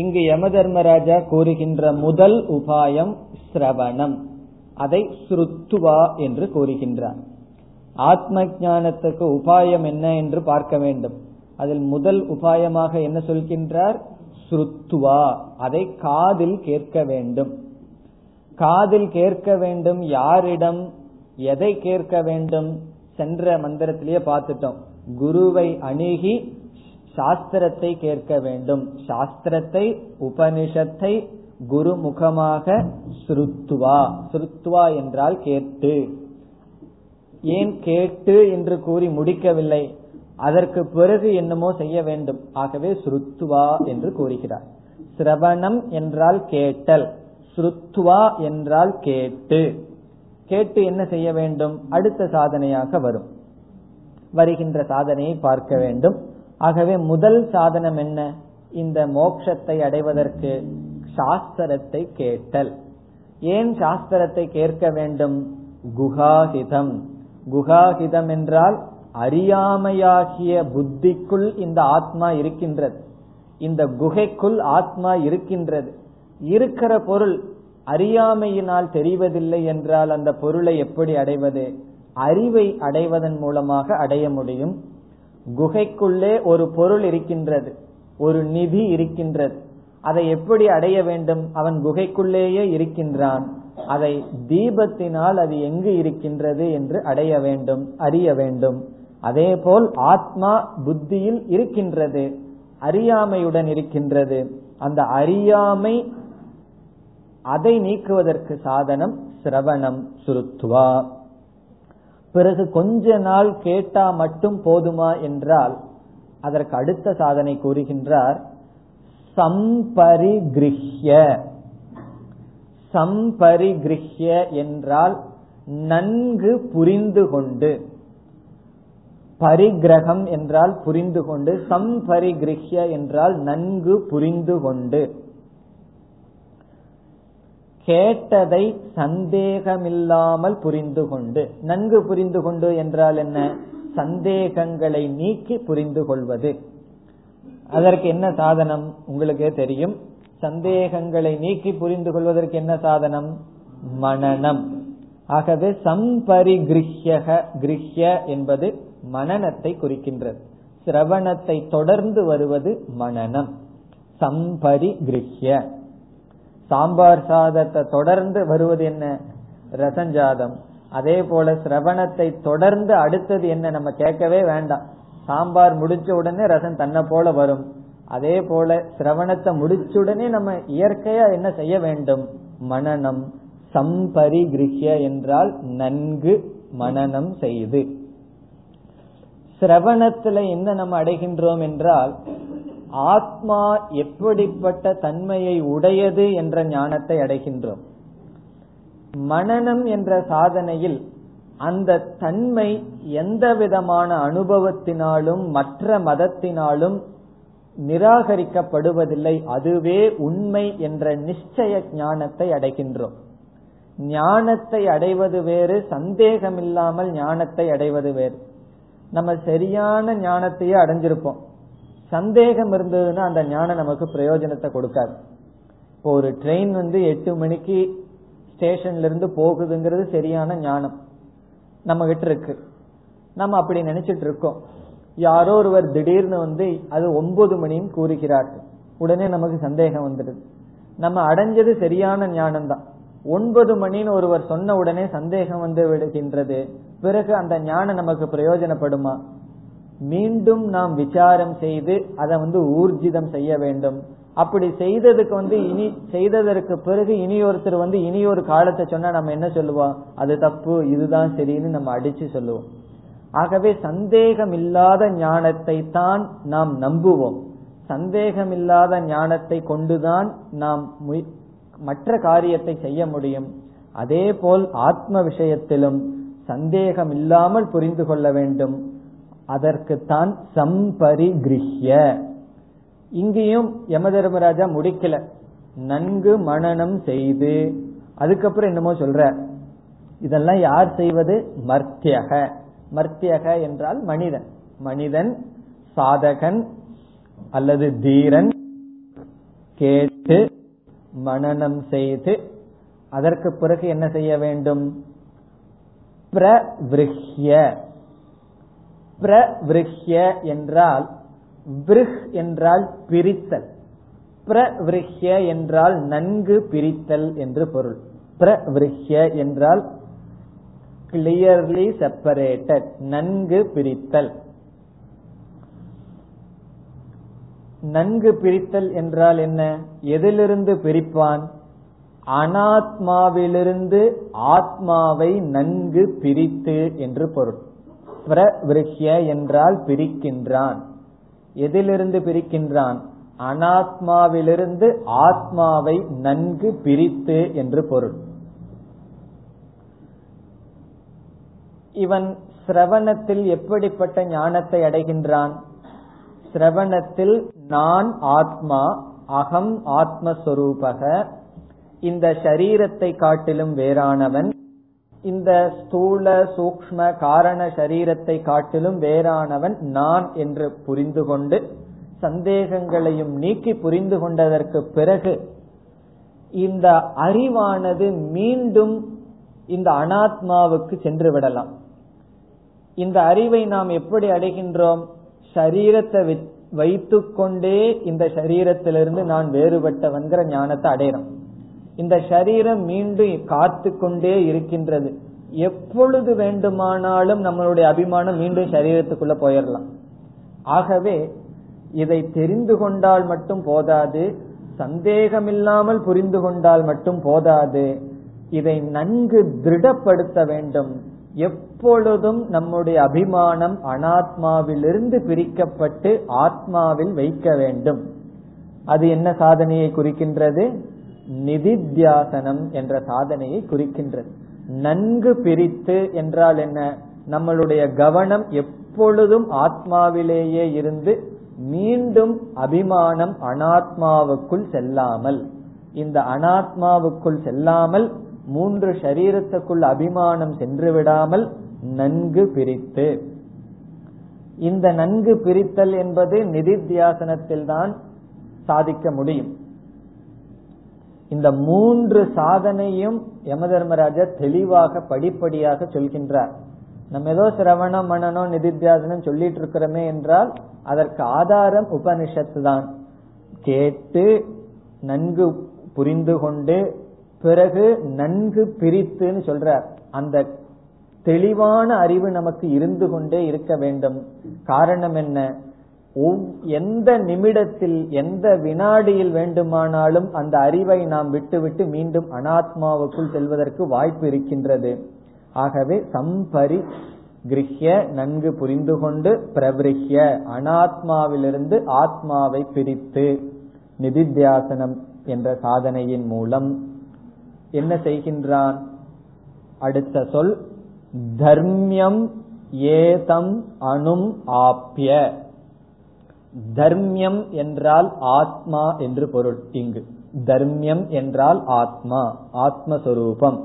இங்கு யமதர்மராஜா கூறுகின்ற முதல் உபாயம் ஸ்ரவணம், அதை ஸ்ருத்வா என்று கூறுகின்றார். ஆத்ம ஞானத்துக்கு உபாயம் என்ன என்று பார்க்க வேண்டும். அதில் முதல் உபாயமாக என்ன சொல்கின்றார்? ஸ்ருத்வா, அதை காதில் கேட்க வேண்டும். காதில் கேட்க வேண்டும் யாரிடம்? எதை கேட்க வேண்டும்? சென்ற மந்திரத்திலேயே பார்த்துட்டோம். குருவை அணுகி சாஸ்திரத்தை கேட்க வேண்டும். சாஸ்திரத்தை, உபனிஷத்தை குருமுகமாக ஸ்ருத்வா. ஸ்ருத்வா என்றால் கேட்டு. ஏன் கேட்டு என்று கூறி முடிக்கவில்லை? அதற்கு பிறகு என்னமோ செய்ய வேண்டும். ஆகவே ஸ்ருத்வா என்று கூறுகிறார். சிரவணம் என்றால் கேட்டல், ஸ்ருத்வா என்றால் கேட்டு. கேட்டு என்ன செய்ய வேண்டும்? அடுத்த சாதனையாக வரும், வருகின்ற சாதனையை பார்க்க வேண்டும். ஆகவே முதல் சாதனம் என்ன? இந்த மோட்சத்தை அடைவதற்கு சாஸ்திரத்தை கேட்டல். ஏன் சாஸ்திரத்தை கேட்க வேண்டும்? குஹாஹிதம். குஹாஹிதம் என்றால் அறியாமையாகிய புத்திக்குள் இந்த ஆத்மா இருக்கின்றது. இந்த குகைக்குள் ஆத்மா இருக்கின்றது. இருக்கிற பொருள் அறியாமையினால் தெரிவதில்லை என்றால் அந்த பொருளை எப்படி அடைவது? அறிவை அடைவதன் மூலமாக அடைய முடியும். குகைக்குள்ளே ஒரு பொருள் இருக்கின்றது, ஒரு நிதி இருக்கின்றது. அதை எப்படி அடைய வேண்டும்? அவன் குகைக்குள்ளேயே இருக்கின்றான். அதை தீபத்தினால் அது எங்கு இருக்கின்றது என்று அடைய வேண்டும், அறிய வேண்டும். அதே போல் ஆத்மா புத்தியில் இருக்கின்றது, அறியாமையுடன் இருக்கின்றது. அந்த அறியாமை, அதை நீக்குவதற்கு சாதனம் சிரவணம், ஸ்ருத்வா. பிறகு கொஞ்ச நாள் கேட்டா மட்டும் போதுமா என்றால் அதற்கு அடுத்த சாதனை கூறுகின்றார். சம்பரிகிருஹ்ய. சம்பரிகிருஹ்ய என்றால் நன்கு புரிந்து கொண்டு. பரிகிரகம் என்றால் புரிந்து கொண்டு. சம்பரிகிருஹ்ய என்றால் நன்கு புரிந்து கொண்டு. கேட்டதை சந்தேகமில்லாமல் புரிந்து கொண்டு. நன்கு புரிந்து கொண்டு என்றால் என்ன? சந்தேகங்களை நீக்கி புரிந்து கொள்வது. அதற்கு என்ன சாதனம்? உங்களுக்கே தெரியும். சந்தேகங்களை நீக்கி புரிந்து கொள்வதற்கு என்ன சாதனம்? மனனம். ஆகவே சம்பரிகிருஹ்ய, கிருஹ்ய என்பது மனனத்தை குறிக்கின்றது. சிரவணத்தை தொடர்ந்து வருவது மனனம். சம்பரிகிருஹ்ய. சாம்பார் சாதத்தை தொடர்ந்து வருவது என்ன? ரசஞ்சாதம். அதே போல சிரவணத்தை தொடர்ந்து அடுத்தது என்ன? நம்ம கேட்கவே வேண்டாம். சாம்பார் முடிச்ச உடனே ரசம் தன்னை போல வரும். அதே போல சிரவணத்தை முடிச்ச உடனே நம்ம இயற்கையா என்ன செய்ய வேண்டும்? மனனம். சம்பரிகிருஹ்ய என்றால் நன்கு மனனம் செய்து. சிரவணத்துல என்ன நம்ம அடைகின்றோம் என்றால் ஆத்மா எப்படிப்பட்ட தன்மையை உடையது என்ற ஞானத்தை அடைகின்றோம். மனனம் என்ற சாதனையில் அந்த தன்மை எந்த விதமான அனுபவத்தினாலும் மற்ற மதத்தினாலும் நிராகரிக்கப்படுவதில்லை, அதுவே உண்மை என்ற நிச்சய ஞானத்தை அடைகின்றோம். ஞானத்தை அடைவது வேறு, சந்தேகமில்லாமல் ஞானத்தை அடைவது வேறு. நம்ம சரியான ஞானத்தையே அடைஞ்சிருப்போம். சந்தேகம் இருந்ததுன்னா அந்த ஞானம் நமக்கு பிரயோஜனத்தை கொடுக்காது. இப்போ ஒரு ட்ரெயின் வந்து 8 மணிக்கு ஸ்டேஷன்ல இருந்து போகுதுங்கிறது சரியான ஞானம் நம்ம கிட்ட இருக்கு. நம்ம அப்படி நினைச்சிட்டு இருக்கோம். யாரோ ஒருவர் திடீர்னு வந்து அது 9 மணின்னு கூறுகிறார்கள். உடனே நமக்கு சந்தேகம் வந்துடுது. நம்ம அடைஞ்சது சரியான ஞானம் தான். 9 மணின்னு ஒருவர் சொன்ன உடனே சந்தேகம் வந்து விடுகின்றது. பிறகு அந்த ஞானம் நமக்கு பிரயோஜனப்படுமா? மீண்டும் நாம் விசாரம் செய்து அதை வந்து ஊர்ஜிதம் செய்ய வேண்டும். அப்படி செய்ததுக்கு வந்து இனி செய்ததற்கு பிறகு இனி ஒருத்தர் வந்து இனி ஒரு காலத்தை சொன்னா நம்ம என்ன சொல்லுவோம்? அது தப்பு, இதுதான் சரின்னு நம்ம அடிச்சு சொல்லுவோம். ஆகவே சந்தேகம் இல்லாத ஞானத்தை தான் நாம் நம்புவோம். சந்தேகமில்லாத ஞானத்தை கொண்டுதான் நாம் மற்ற காரியத்தை செய்ய முடியும். அதே போல் ஆத்ம விஷயத்திலும் சந்தேகம் இல்லாமல் புரிந்து கொள்ள வேண்டும். அதற்குத்தான் சம்பரிகிருஹ்ய. இங்கேயும் யமதர்மராஜா முடிக்கல, நன்கு மனனம் செய்து அதுக்கப்புறம் என்னமோ சொல்ற. இதெல்லாம் யார் செய்வது? மர்த்தியக. மர்த்தியக என்றால் மனிதன். மனிதன், சாதகன் அல்லது தீரன் கேட்டு மனனம் செய்து அதற்கு பிறகு என்ன செய்ய வேண்டும்? பிரவிருஹ்ய. பிரவிருஹ்ய என்றால் விருஹ் என்றால் பிரித்தல், பிரவிருஹ்ய என்றால் நன்கு பிரித்தல் என்று பொருள். பிரவிருஹ்ய என்றால் கிளியர்லி செப்பரேட்டட், நன்கு பிரித்தல். நன்கு பிரித்தல் என்றால் என்ன? எதிலிருந்து பிரிப்பான்? அனாத்மாவிலிருந்து ஆத்மாவை நன்கு பிரித்து என்று பொருள். பிரவிருஹ்ய என்றால் பிரிக்கின்றான். எதிலிருந்து பிரிக்கின்றான்? அனாத்மாவிலிருந்து ஆத்மாவை நன்கு பிரித்து என்று பொருள். இவன் சிரவணத்தில் எப்படிப்பட்ட ஞானத்தை அடைகின்றான்? சிரவணத்தில் நான் ஆத்மா, அகம் ஆத்மஸ்வரூபக, இந்த சரீரத்தை காட்டிலும் வேறானவன், இந்த ஸ்தூல சூக்ஷ்ம காரண சரீரத்தை காட்டிலும் வேறானவன் நான் என்று புரிந்து கொண்டு சந்தேகங்களையும் நீக்கி புரிந்து கொண்டதற்கு பிறகு இந்த அறிவானது மீண்டும் இந்த அனாத்மாவுக்கு சென்று விடலாம். இந்த அறிவை நாம் எப்படி அடைகின்றோம்? சரீரத்தை வைத்துக்கொண்டே இந்த சரீரத்திலிருந்து நான் வேறுபட்டவன்கிற ஞானத்தை அடைகிறோம். இந்த சரீரம் மீண்டும் காத்து கொண்டே இருக்கின்றது. எப்பொழுது வேண்டுமானாலும் நம்மளுடைய அபிமானம் மீண்டும் சரீரத்துக்குள்ள போயிடலாம். ஆகவே இதை தெரிந்து கொண்டால் மட்டும் போதாது, சந்தேகமில்லாமல் புரிந்து கொண்டால் மட்டும் போதாது, இதை நன்கு திருடப்படுத்த வேண்டும். எப்பொழுதும் நம்முடைய அபிமானம் அனாத்மாவிலிருந்து பிரிக்கப்பட்டு ஆத்மாவில் வைக்க வேண்டும். அது என்ன சாதனையை குறிக்கின்றது? நிதித்தியாசனம் என்ற சாதனையை குறிக்கின்றது. நன்கு பிரித்து என்றால் என்ன? நம்மளுடைய கவனம் எப்பொழுதும் ஆத்மாவிலேயே இருந்து மீண்டும் அபிமானம் அனாத்மாவுக்குள் செல்லாமல், இந்த அனாத்மாவுக்குள் செல்லாமல், மூன்று சரீரத்துக்குள் அபிமானம் சென்று விடாமல் நன்கு பிரித்து. இந்த நன்கு பிரித்தல் என்பது நிதித்தியாசனத்தில் தான் சாதிக்க முடியும். இந்த மூன்று சாதனையும் யமதர்மராஜா தெளிவாக படிப்படியாக சொல்கின்றார். நம்ம ஏதோ சிரவணம் மனநம் நிதித்தியாசனம் சொல்லிட்டு இருக்கிறோமே என்றால் அதற்கு ஆதாரம் உபனிஷத்து தான். கேட்டு நன்கு புரிந்து கொண்டு பிறகு நன்கு பிரித்துன்னு சொல்றார். அந்த தெளிவான அறிவு நமக்கு இருந்து கொண்டே இருக்க வேண்டும். காரணம் என்ன? எந்த நிமிடத்தில் எந்த வினாடியில் வேண்டுமானாலும் அந்த அறிவை நாம் விட்டுவிட்டு மீண்டும் அனாத்மாவுக்குள் செல்வதற்கு வாய்ப்பு இருக்கின்றது. ஆகவே சம்பரி கிருஹ்ய நன்கு புரிந்து கொண்டு, பிரவிருஹ்ய அனாத்மாவிலிருந்து ஆத்மாவை பிரித்து, நிதித்தியாசனம் என்ற சாதனையின் மூலம் என்ன செய்கின்றான்? அடுத்த சொல் தர்மியம் ஏதம் அனும் ஆப்ய. தர்மியம் என்றால் ஆத்மா என்று பொருள். இங்கு தர்மியம் என்றால் ஆத்மா, ஆத்மஸ்வரூபம்.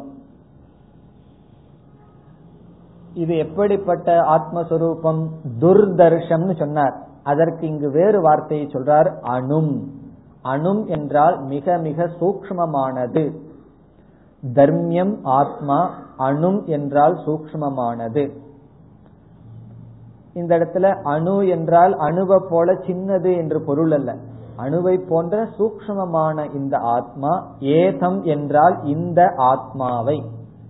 இது எப்படிப்பட்ட ஆத்மஸ்வரூபம்? துர்தர்ஷம்னு சொன்னார். அதற்கு இங்கு வேறு வார்த்தையை சொல்றார், அணும். அணும் என்றால் மிக மிக சூக்ஷ்மமானது. தர்மியம் ஆத்மா, அணும் என்றால் சூக்ஷ்மமானது. இந்த இடத்துல அணு என்றால் அணுவை போல சின்னது என்று பொருள் அல்ல, அணுவை போன்ற சூக்ஷ்மமான இந்த ஆத்மா. ஏதம் என்றால் இந்த ஆத்மாவை.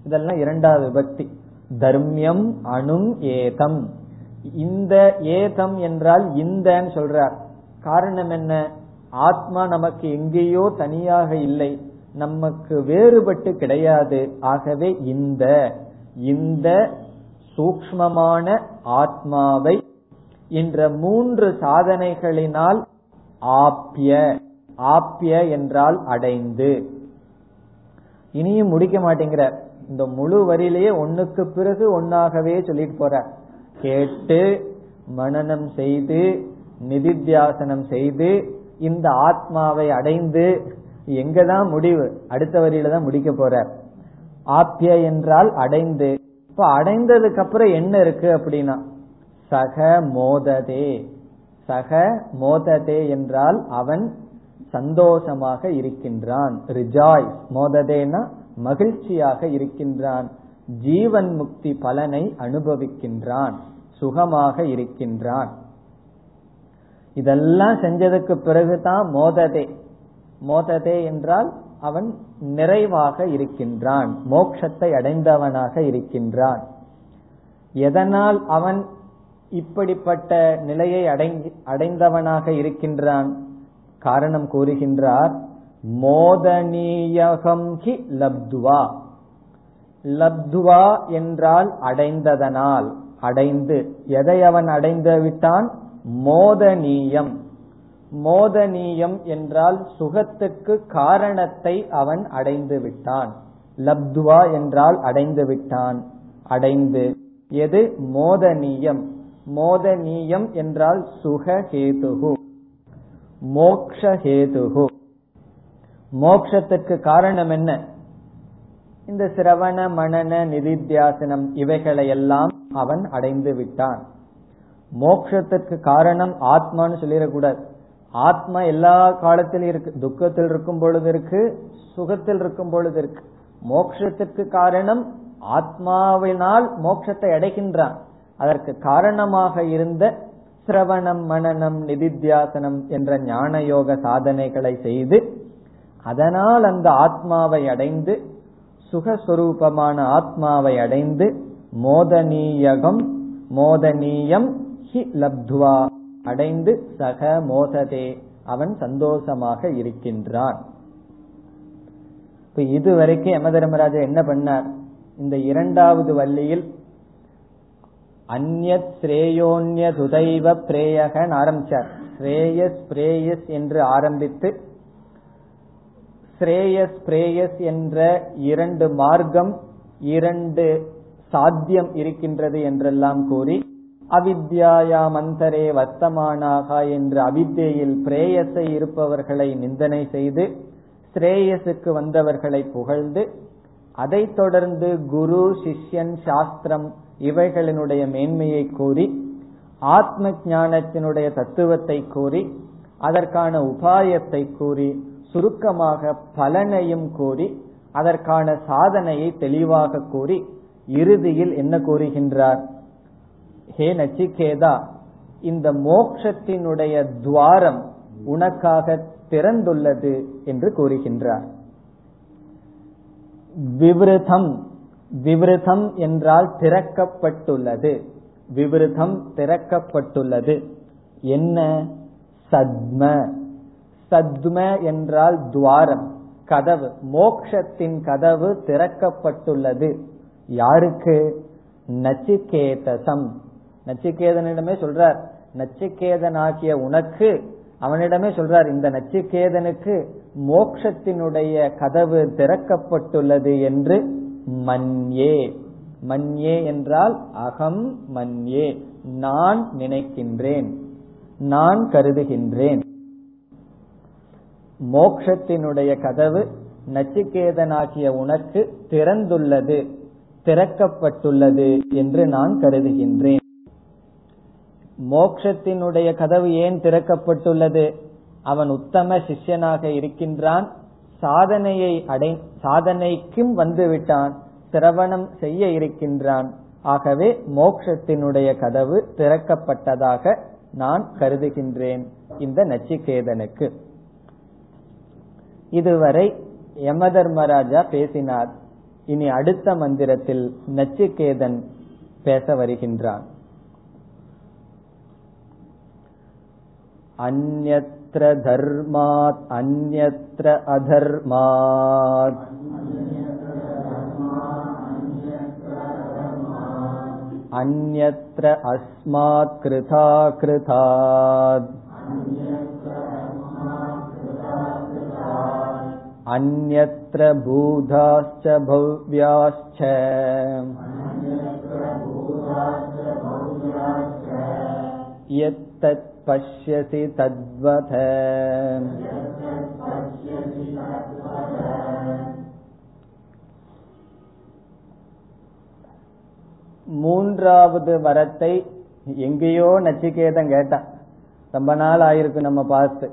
இதெல்லாம் இரண்டாவது விபக்தி. தர்மியம் அணும் ஏதம். இந்த ஏதம் என்றால் இந்தன்னு சொல்றார். காரணம் என்ன? ஆத்மா நமக்கு எங்கேயோ தனியாக இல்லை, நமக்கு வேறுபட்டு கிடையாது. ஆகவே இந்த சூக்ஷ்மமான ஆத்மாவை என்ற மூன்று சாதனைகளினால் ஆப்ய, ஆப்ய என்றால் அடைந்து. இனியும் முடிக்க மாட்டேங்கிற, இந்த முழு வரியிலேயே ஒன்னுக்கு பிறகு ஒன்னாகவே சொல்லிட்டு போற. கேட்டு, மனனம் செய்து, நிதித்தியாசனம் செய்து, இந்த ஆத்மாவை அடைந்து. எங்கதான் முடிவு? அடுத்த வரியில தான் முடிக்க போற. ஆப்ய என்றால் அடைந்து. இப்ப அடைந்ததுக்கு அப்புறம் என்ன இருக்கு அப்படின்னா, சக மோததே. சக மோததே என்றால் அவன் சந்தோஷமாக இருக்கின்றான். ரிஜாய், மோததேனா மகிழ்ச்சியாக இருக்கின்றான். ஜீவன் முக்தி பலனை அனுபவிக்கின்றான், சுகமாக இருக்கின்றான். இதெல்லாம் செஞ்சதுக்கு பிறகுதான் மோததே. மோததே என்றால் அவன் நிறைவாக இருக்கின்றான், மோட்சத்தை அடைந்தவனாக இருக்கின்றான். எதனால் அவன் இப்படிப்பட்ட நிலையை அடைந்தவனாக இருக்கின்றான்? காரணம் கூறுகின்றார். மோதனீயகம் கி லப்துவா. லப்துவா என்றால் அடைந்ததனால், அடைந்து. எதை அவன் அடைந்து விட்டான்? மோதனீயம். மோதனீயம் என்றால் சுகத்துக்கு காரணத்தை அவன் அடைந்து விட்டான். லப்துவா என்றால் அடைந்து விட்டான், அடைந்து. எது? மோதனீயம். மோதனீயம் என்றால் சுகஹேதுகு, மோக்ஷஹேதுகு. மோக்ஷத்துக்கு காரணம் என்ன? இந்த சிரவண, மனன, நிதித்தியாசனம் இவைகளையெல்லாம் அவன் அடைந்து விட்டான். மோக்ஷத்துக்கு காரணம் ஆத்மான்னு சொல்லிடக்கூடாது. ஆத்மா எல்லா காலத்திலும் இருக்கு. துக்கத்தில் இருக்கும் பொழுது இருக்கு, சுகத்தில் இருக்கும் பொழுது இருக்கு. மோக்ஷத்துக்கு காரணம் ஆத்மாவினால் மோட்சத்தை அடைகின்றான். அதற்கு காரணமாக இருந்த சிரவணம், மனனம், நிதித்தியாசனம் என்ற ஞான யோக சாதனைகளை செய்து அதனால் அந்த ஆத்மாவை அடைந்து, சுகஸ்வரூபமான ஆத்மாவை அடைந்து, மோதனீயகம், மோதனீயம் ஹி லப்துவா, அடைந்து சக மோததே, அவன் சந்தோஷமாக இருக்கின்றான். இதுவரைக்கும் யம தர்மராஜா என்ன பண்ணார்? இந்த இரண்டாவது வள்ளியில் அந்யத் ஸ்ரேயோன்ய துதைவ பிரேயகன் ஆரம்பிச்சார். ஸ்ரேயஸ் பிரேயஸ் என்று ஆரம்பித்து ஸ்ரேயஸ் பிரேயஸ் என்ற இரண்டு மார்க்கம், இரண்டு சாத்தியம் இருக்கின்றது என்றெல்லாம் கூறி, அவித்யாயா மந்தரே வர்த்தமானாக என்று அவித்யில் பிரேயஸை இருப்பவர்களை நிந்தனை செய்து, ஸ்ரேயஸுக்கு வந்தவர்களை புகழ்ந்து, அதை தொடர்ந்து குரு, சிஷ்யன், சாஸ்திரம் இவைகளினுடைய மேன்மையை கூறி, ஆத்ம ஞானத்தினுடைய தத்துவத்தை கூறி, அதற்கான உபாயத்தை கூறி, சுருக்கமாக பலனையும் கூறி, அதற்கான சாதனையை தெளிவாக கூறி, இறுதியில் என்ன கூறுகின்றார்? ஹே நச்சிகேதா, இந்த மோட்சத்தினுடைய துவாரம் உனக்காக திறந்துள்ளது என்று கூறுகின்றார். விவிருதம், விவிருதம் என்றால் திறக்கப்பட்டுள்ளது. விவிருதம், திறக்கப்பட்டுள்ளது. என்ன? சத்ம. சத்ம என்றால் துவாரம், கதவு. மோக்ஷத்தின் கதவு திறக்கப்பட்டுள்ளது. யாருக்கு? நச்சிகேதசம். நச்சிகேதனிடமே சொல்றார். நச்சிகேதனாகிய உனக்கு, அவனிடமே சொல்றார், இந்த நச்சிகேதனுக்கு மோக்ஷத்தினுடைய கதவு திறக்கப்பட்டுள்ளது என்று. மன்யே, மன்யே என்றால் அகம் மன்யே, நான் நினைக்கின்றேன், நான் கருதுகின்றேன். மோக்ஷத்தினுடைய கதவு நச்சிகேதனாகிய உனக்கு திறந்துள்ளது, திறக்கப்பட்டுள்ளது என்று நான் கருதுகின்றேன். மோக்ஷத்தினுடைய கதவு ஏன் திறக்கப்பட்டுள்ளது? அவன் உத்தம சிஷ்யனாக இருக்கின்றான், சாதனைக்கும் வந்துவிட்டான், சிரவணம் செய்ய இருக்கின்றான். ஆகவே மோக்ஷத்தினுடைய கதவு திறக்கப்பட்டதாக நான் கருதுகின்றேன் இந்த நச்சிகேதனுக்கு. இதுவரை யம தர்மராஜா பேசினார். இனி அடுத்த மந்திரத்தில் நச்சிகேதன் பேச வருகின்றான். அந்யத்ர தர்மாத் அந்யத்ர அதர்மாத் அந்யத்ர அஸ்மாத் கிருதா கிருதாத் அன்யத்ர பூதாஸ்ச பவ்யாஸ்ச யத்தத் பஷ்யசி தத்வத. மூன்றாவது வரத்தை எங்கேயோ நச்சிகேதன் கேட்டான், ரொம்ப நாள் ஆயிருக்கு நம்ம பார்த்து.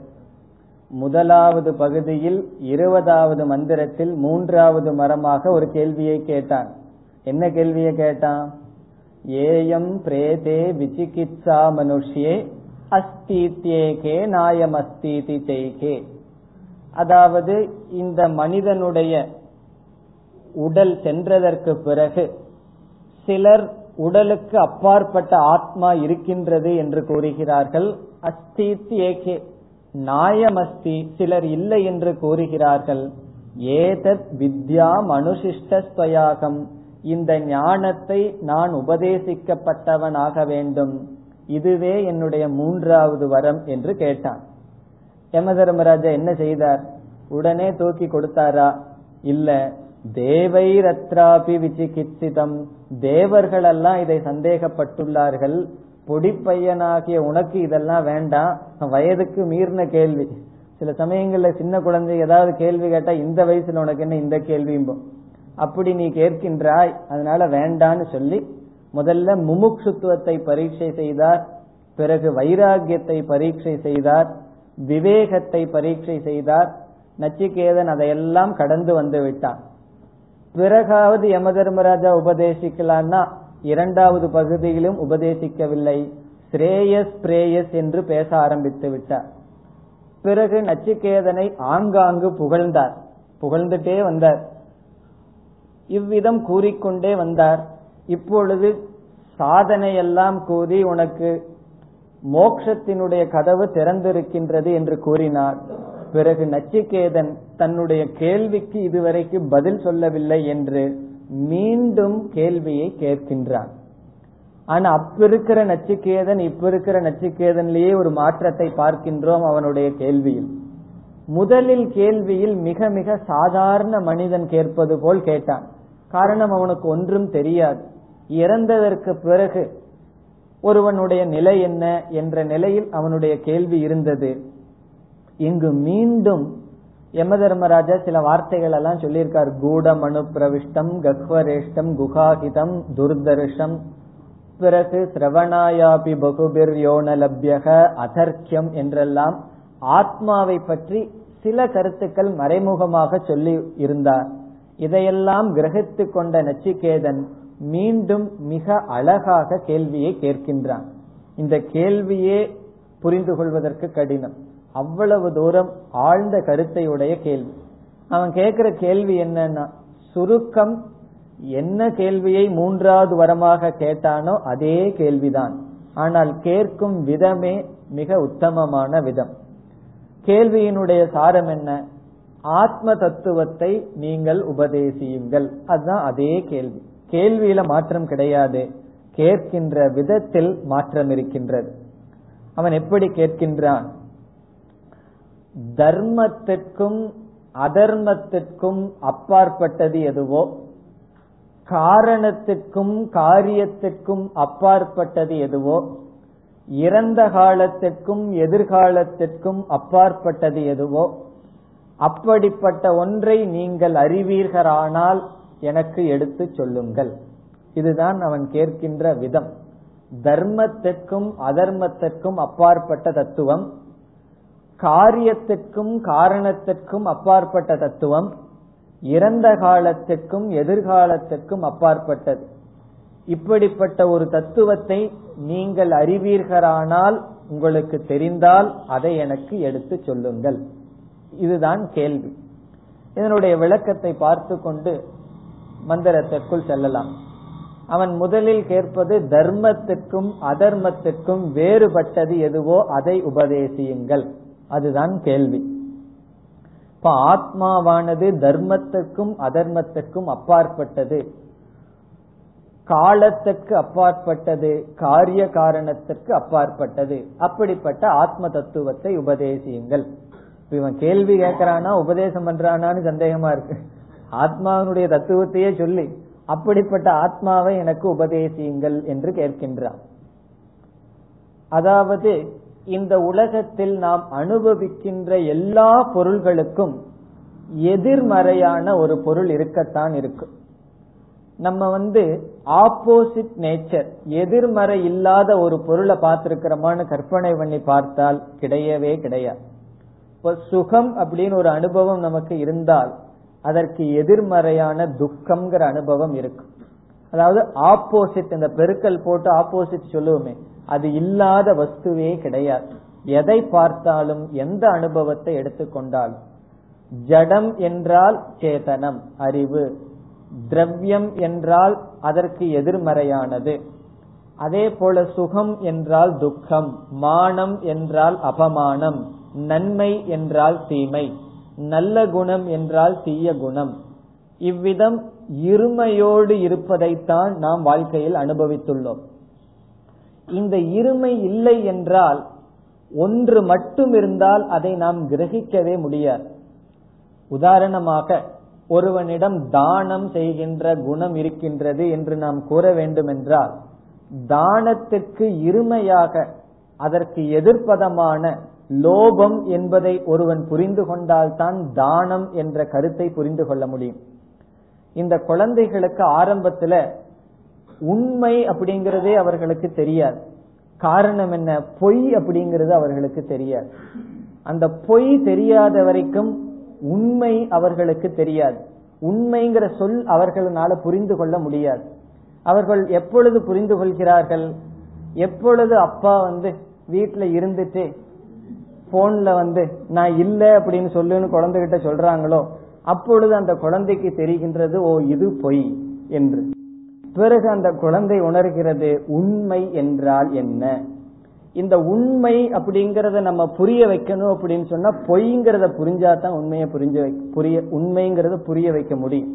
முதலாவது பகுதியில் 20வது மந்திரத்தில் 3வது மரமாக ஒரு கேள்வியை கேட்டான். என்ன கேள்வியை கேட்டான்? ஏயம் பிரேதே விசிகித்சா மனுஷ்யே அஸ்தித்யேகே நாயம் அஸ்திதி தேகே. அதாவது இந்த மனிதனுடைய உடல் சென்றதற்கு பிறகு சிலர் உடலுக்கு அப்பாற்பட்ட ஆத்மா இருக்கின்றது என்று கூறுகிறார்கள். அஸ்தித் ஏகே நாயமஸ்தி சிலர் இல்லை என்று கூறுகிறார்கள். ஏதத் வித்யாம் அனுஷிஷ்டஸ்வயாகம், இந்த ஞானத்தை நான் உபதேசிக்கப்பட்டவனாக வேண்டும், இதுவே என்னுடைய 3வது வரம் என்று கேட்டான். யம தர்மராஜா என்ன செய்தார்? உடனே தூக்கி கொடுத்தாரா? இல்ல, தேவைரத்ராபி விசிகித்சிதம், தேவர்கள் எல்லாம் இதை சந்தேகப்பட்டுள்ளார்கள். பொடிப்பையனாகிய உனக்கு இதெல்லாம் வேண்டாம், வயதுக்கு மீறின கேள்வி. சில சமயங்கள்ல சின்ன குழந்தை ஏதாவது கேள்வி கேட்டா இந்த வயசுல உனக்கு என்ன இந்த கேள்வியும், அப்படி நீ கேட்கின்றாய், அதனால வேண்டான்னு சொல்லி முதல்ல முமுக்ஷுத்துவத்தை பரீட்சை செய்தார், பிறகு வைராகியத்தை பரீட்சை செய்தார், விவேகத்தை பரீட்சை செய்தார். நச்சிகேதன் அதையெல்லாம் கடந்து வந்து விட்டான். பிறகாவது யம தர்மராஜா உபதேசிக்கலான்னா 2வது பகுதியிலும் உபதேசிக்கவில்லை, ஸ்ரேயஸ் பிரேயஸ் என்று பேச ஆரம்பித்து விட்டார். பிறகு நச்சிகேதனை ஆங்காங்கு புகழ்ந்தார், புகழ்ந்துட்டே வந்தார். இவ்விதம் கூறிக்கொண்டே வந்தார். இப்பொழுது சாதனையெல்லாம் கூறி உனக்கு மோட்சத்தினுடைய கதவு திறந்திருக்கின்றது என்று கூறினார். பிறகு நச்சிகேதன் தன்னுடைய கேள்விக்கு இதுவரைக்கு பதில் சொல்லவில்லை என்று மீண்டும் கேள்வியை கேட்கின்றான். ஆனா அப்பிருக்கிற நச்சிகேதன் இப்பிருக்கிற நச்சிகேதன்லேயே ஒரு மாற்றத்தை பார்க்கின்றோம் அவனுடைய கேள்வியில். முதலில் கேள்வியில் மிக மிக சாதாரண மனிதன் கேட்பது போல் கேட்டான். காரணம், அவனுக்கு ஒன்றும் தெரியாது. இறந்ததற்கு பிறகு ஒருவனுடைய நிலை என்ன என்ற நிலையில் அவனுடைய கேள்வி இருந்தது. இங்கு மீண்டும் யம தர்மராஜா சில வார்த்தைகள் எல்லாம் சொல்லியிருக்கார். கூடம் அனுப்பிரவிஷ்டம் கக்வரேஷ்டம் குகாகிதம் துர்தர்ஷம், பிறகு சிரவணாயாபி பகுபிர் யோனலப்யக அதர்க்கியம் என்றெல்லாம் ஆத்மாவை பற்றி சில கருத்துக்கள் மறைமுகமாக சொல்லி இருந்தார். இதையெல்லாம் கிரகித்து கொண்ட நச்சிகேதன் மீண்டும் மிக அழகாக கேள்வியை கேட்கின்றான். இந்த கேள்வியே புரிந்து கொள்வதற்கு கடினம், அவ்வளவு தூரம் ஆழ்ந்த கருத்தையுடைய கேள்வி. அவன் கேட்கிற கேள்வி என்னன்னா, சுருக்கம் என்ன கேள்வியை 3வது வரமாக கேட்டானோ அதே கேள்விதான், ஆனால் கேட்கும் விதமே மிக உத்தமமான விதம். கேள்வியினுடைய சாரம் என்ன? ஆத்ம தத்துவத்தை நீங்கள் உபதேசியுங்கள். அதுதான் அதே கேள்வி. கேள்வியில மாற்றம் கிடையாது, கேட்கின்ற விதத்தில் மாற்றம் இருக்கின்றது. அவன் எப்படி கேட்கின்றான்? தர்மத்திற்கும் அதர்மத்திற்கும் அப்பாற்பட்டது எதுவோ, காரணத்திற்கும் காரியத்திற்கும் அப்பாற்பட்டது எதுவோ, இறந்த காலத்திற்கும் எதிர்காலத்திற்கும் அப்பாற்பட்டது எதுவோ, அப்படிப்பட்ட ஒன்றை நீங்கள் அறிவீர்களானால் எனக்கு எடுத்து சொல்லுங்கள். இதுதான் அவன் கேட்கின்ற விதம். தர்மத்திற்கும் அதர்மத்திற்கும் அப்பாற்பட்ட தத்துவம், காரியத்திற்கும் காரணத்திற்கும் அப்பாற்பட்ட தத்துவம், இறந்த காலத்திற்கும் எதிர்காலத்திற்கும் அப்பாற்பட்டது. இப்படிப்பட்ட ஒரு தத்துவத்தை நீங்கள் அறிவீர்களானால், உங்களுக்கு தெரிந்தால் அதை எனக்கு எடுத்து சொல்லுங்கள். இதுதான் கேள்வி. இதனுடைய விளக்கத்தை பார்த்து கொண்டு மந்திரத்திற்குள் செல்லலாம். அவன் முதலில் கேட்பது தர்மத்திற்கும் அதர்மத்திற்கும் வேறுபட்டது எதுவோ அதை உபதேசியுங்கள். அதுதான் கேள்வி. இப்ப ஆத்மாவானது தர்மத்திற்கும் அதர்மத்திற்கும் அப்பாற்பட்டது, காலத்திற்கு அப்பாற்பட்டது, காரிய காரணத்திற்கு அப்பாற்பட்டது. அப்படிப்பட்ட ஆத்ம தத்துவத்தை உபதேசியுங்கள். இவன் கேள்வி கேட்கறானா உபதேசம் பண்றானான்னு சந்தேகமா இருக்கு. ஆத்மாவினுடைய தத்துவத்தையே சொல்லி அப்படிப்பட்ட ஆத்மாவை எனக்கு உபதேசியுங்கள் என்று கேட்கின்றான். அதாவது இந்த உலகத்தில் நாம் அனுபவிக்கின்ற எல்லா பொருள்களுக்கும் எதிர்மறையான ஒரு பொருள் இருக்கத்தான் இருக்கும். நம்ம ஆப்போசிட் நேச்சர், எதிர்மறை இல்லாத ஒரு பொருளை பார்த்திருக்கிறோமான்னு கற்பனை பண்ணி பார்த்தால் கிடையவே கிடையாது. இப்ப சுகம் அப்படின்னு ஒரு அனுபவம் நமக்கு இருந்தால் அதற்கு எதிர்மறையான துக்கம்ங்கிற அனுபவம் இருக்கும். அதாவது ஆப்போசிட், இந்த பெருக்கல் போட்டு ஆப்போசிட் சொல்லுவோமே, அது இல்லாத வஸ்துவே கிடையாது. எதை பார்த்தாலும் எந்த அனுபவத்தை எடுத்துக்கொண்டாலும் ஜடம் என்றால் சேதனம் அறிவு, திரவியம் என்றால் அதற்கு எதிர்மறையானது, அதே போல சுகம் என்றால் துக்கம், மானம் என்றால் அபமானம், நன்மை என்றால் தீமை, நல்ல குணம் என்றால் தீய குணம். இவ்விதம் இருமையோடு இருப்பதைத்தான் நாம் வாழ்க்கையில் அனுபவித்துள்ளோம். இந்த இருமை இல்லை என்றால், ஒன்று மட்டும் இருந்தால் அதை நாம் கிரகிக்கவே முடியாது. உதாரணமாக ஒருவனிடம் தானம் செய்கின்ற குணம் இருக்கின்றது என்று நாம் கூற வேண்டும் என்றால், தானத்திற்கு இருமையாக அதற்கு எதிர்ப்பதமான லோபம் என்பதை ஒருவன் புரிந்து கொண்டால்தான் தானம் என்ற கருத்தை புரிந்து கொள்ள முடியும். இந்த குழந்தைகளுக்கு ஆரம்பத்துல உண்மை அப்படிங்கறதே அவர்களுக்கு தெரியாது. காரணம் என்ன? பொய் அப்படிங்கிறது அவர்களுக்கு தெரியாது. அந்த பொய் தெரியாத வரைக்கும் உண்மை அவர்களுக்கு தெரியாது. உண்மைங்கிற சொல் அவர்களால புரிந்து கொள்ள முடியாது. அவர்கள் எப்பொழுது புரிந்து கொள்கிறார்கள்? எப்பொழுது அப்பா வீட்டுல இருந்துட்டு போன்ல நான் இல்ல அப்படின்னு சொல்லுன்னு குழந்தைகிட்ட சொல்றாங்களோ அப்பொழுது அந்த குழந்தைக்கு தெரிகின்றது, ஓ இது பொய் என்று. பிறகு அந்த குழந்தை உணர்கிறது உண்மை என்றால் என்ன. இந்த உண்மை அப்படிங்கறத நம்ம புரிய வைக்கணும் அப்படின்னு சொன்னா பொய்ங்கிறத புரிஞ்சாதான் உண்மையை உண்மைங்கிறத புரிய வைக்க முடியும்.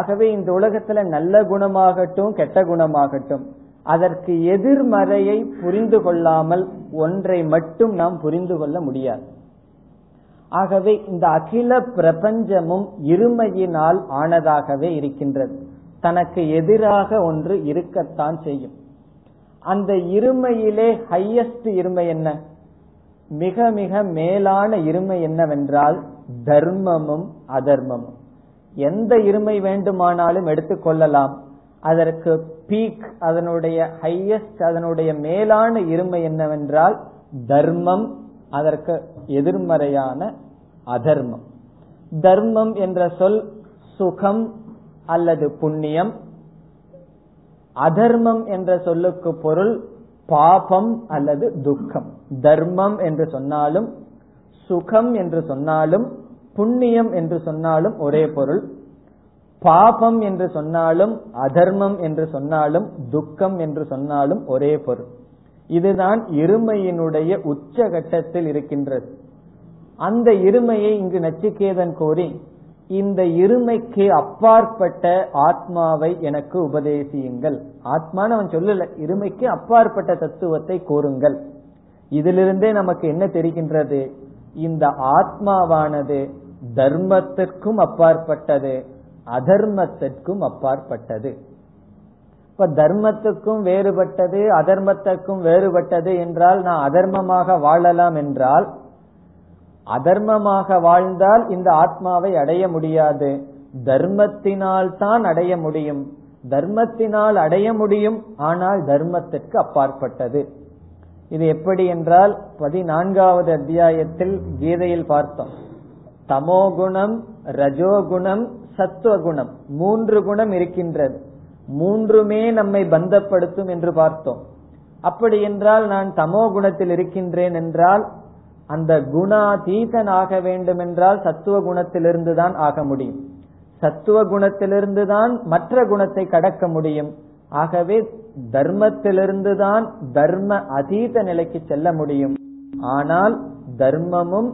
ஆகவே இந்த உலகத்துல நல்ல குணமாகட்டும் கெட்ட குணமாகட்டும் அதற்கு எதிர்மறையை புரிந்து கொள்ளாமல் ஒன்றை மட்டும் நாம் புரிந்து கொள்ள முடியாது. ஆகவே இந்த அகில பிரபஞ்சமும் இருமையினால் ஆனதாகவே இருக்கின்றது. தனக்கு எதிராக ஒன்று இருக்கத்தான் செய்யும். அந்த இருமையிலே ஹையஸ்ட் இருமை என்ன, மிக மிக மேலான இருமை என்னவென்றால் தர்மமும் அதர்மமும். எந்த இருமை வேண்டுமானாலும் எடுத்துக்கொள்ளலாம். அதற்கு பீக், அதனுடைய ஹையஸ்ட், அதனுடைய மேலான இருமை என்னவென்றால் தர்மம், அதற்கு எதிர்மறையான அதர்மம். தர்மம் என்ற சொல் சுகம் அல்லது புண்ணியம், அதர்மம் என்ற சொல்லுக்கு பொருள் பாபம் அல்லது துக்கம். தர்மம் என்று சொன்னாலும் சுகம் என்று சொன்னாலும் புண்ணியம் என்று சொன்னாலும் ஒரே பொருள். பாபம் என்று சொன்னாலும் அதர்மம் என்று சொன்னாலும் துக்கம் என்று சொன்னாலும் ஒரே பொருள். இதுதான் இருமையினுடைய உச்சகட்டத்தில் இருக்கின்றது. அந்த இருமையை இங்கு நச்சிகேதன் கோரி, இந்த இருமைக்கு அப்பாற்பட்ட ஆத்மாவை எனக்கு உபதேசியுங்கள். ஆத்மான்னு அவன் சொல்லல, இருமைக்கு அப்பாற்பட்ட தத்துவத்தை கூறுங்கள். இதிலிருந்தே நமக்கு என்ன தெரிகின்றது? இந்த ஆத்மாவானது தர்மத்திற்கும் அப்பாற்பட்டது, அதர்மத்திற்கும் அப்பாற்பட்டது. இப்ப தர்மத்துக்கும் வேறுபட்டது அதர்மத்திற்கும் வேறுபட்டது என்றால், நான் அதர்மமாக வாழலாம் என்றால், அதர்மமாக வாழ்ந்தால் இந்த ஆத்மாவை அடைய முடியாது, தர்மத்தினால் தான் அடைய முடியும். தர்மத்தினால் அடைய முடியும், ஆனால் தர்மத்திற்கு அப்பாற்பட்டது. இது எப்படி என்றால் 14வது அத்தியாயத்தில் கீதையில் பார்த்தோம். தமோகுணம், ரஜோகுணம், சத்துவகுணம், 3 குணம் இருக்கின்றது. 3மே நம்மை பந்தப்படுத்தும் என்று பார்த்தோம். அப்படி என்றால் நான் தமோ குணத்தில் இருக்கின்றேன் என்றால், அந்த குணாதீதன் ஆக வேண்டும் என்றால் சத்துவ குணத்திலிருந்து தான் ஆக முடியும். சத்துவ குணத்திலிருந்து தான் மற்ற குணத்தை கடக்க முடியும். ஆகவே தர்மத்திலிருந்து தான் தர்ம அதீத நிலைக்கு செல்ல முடியும். ஆனால் தர்மமும்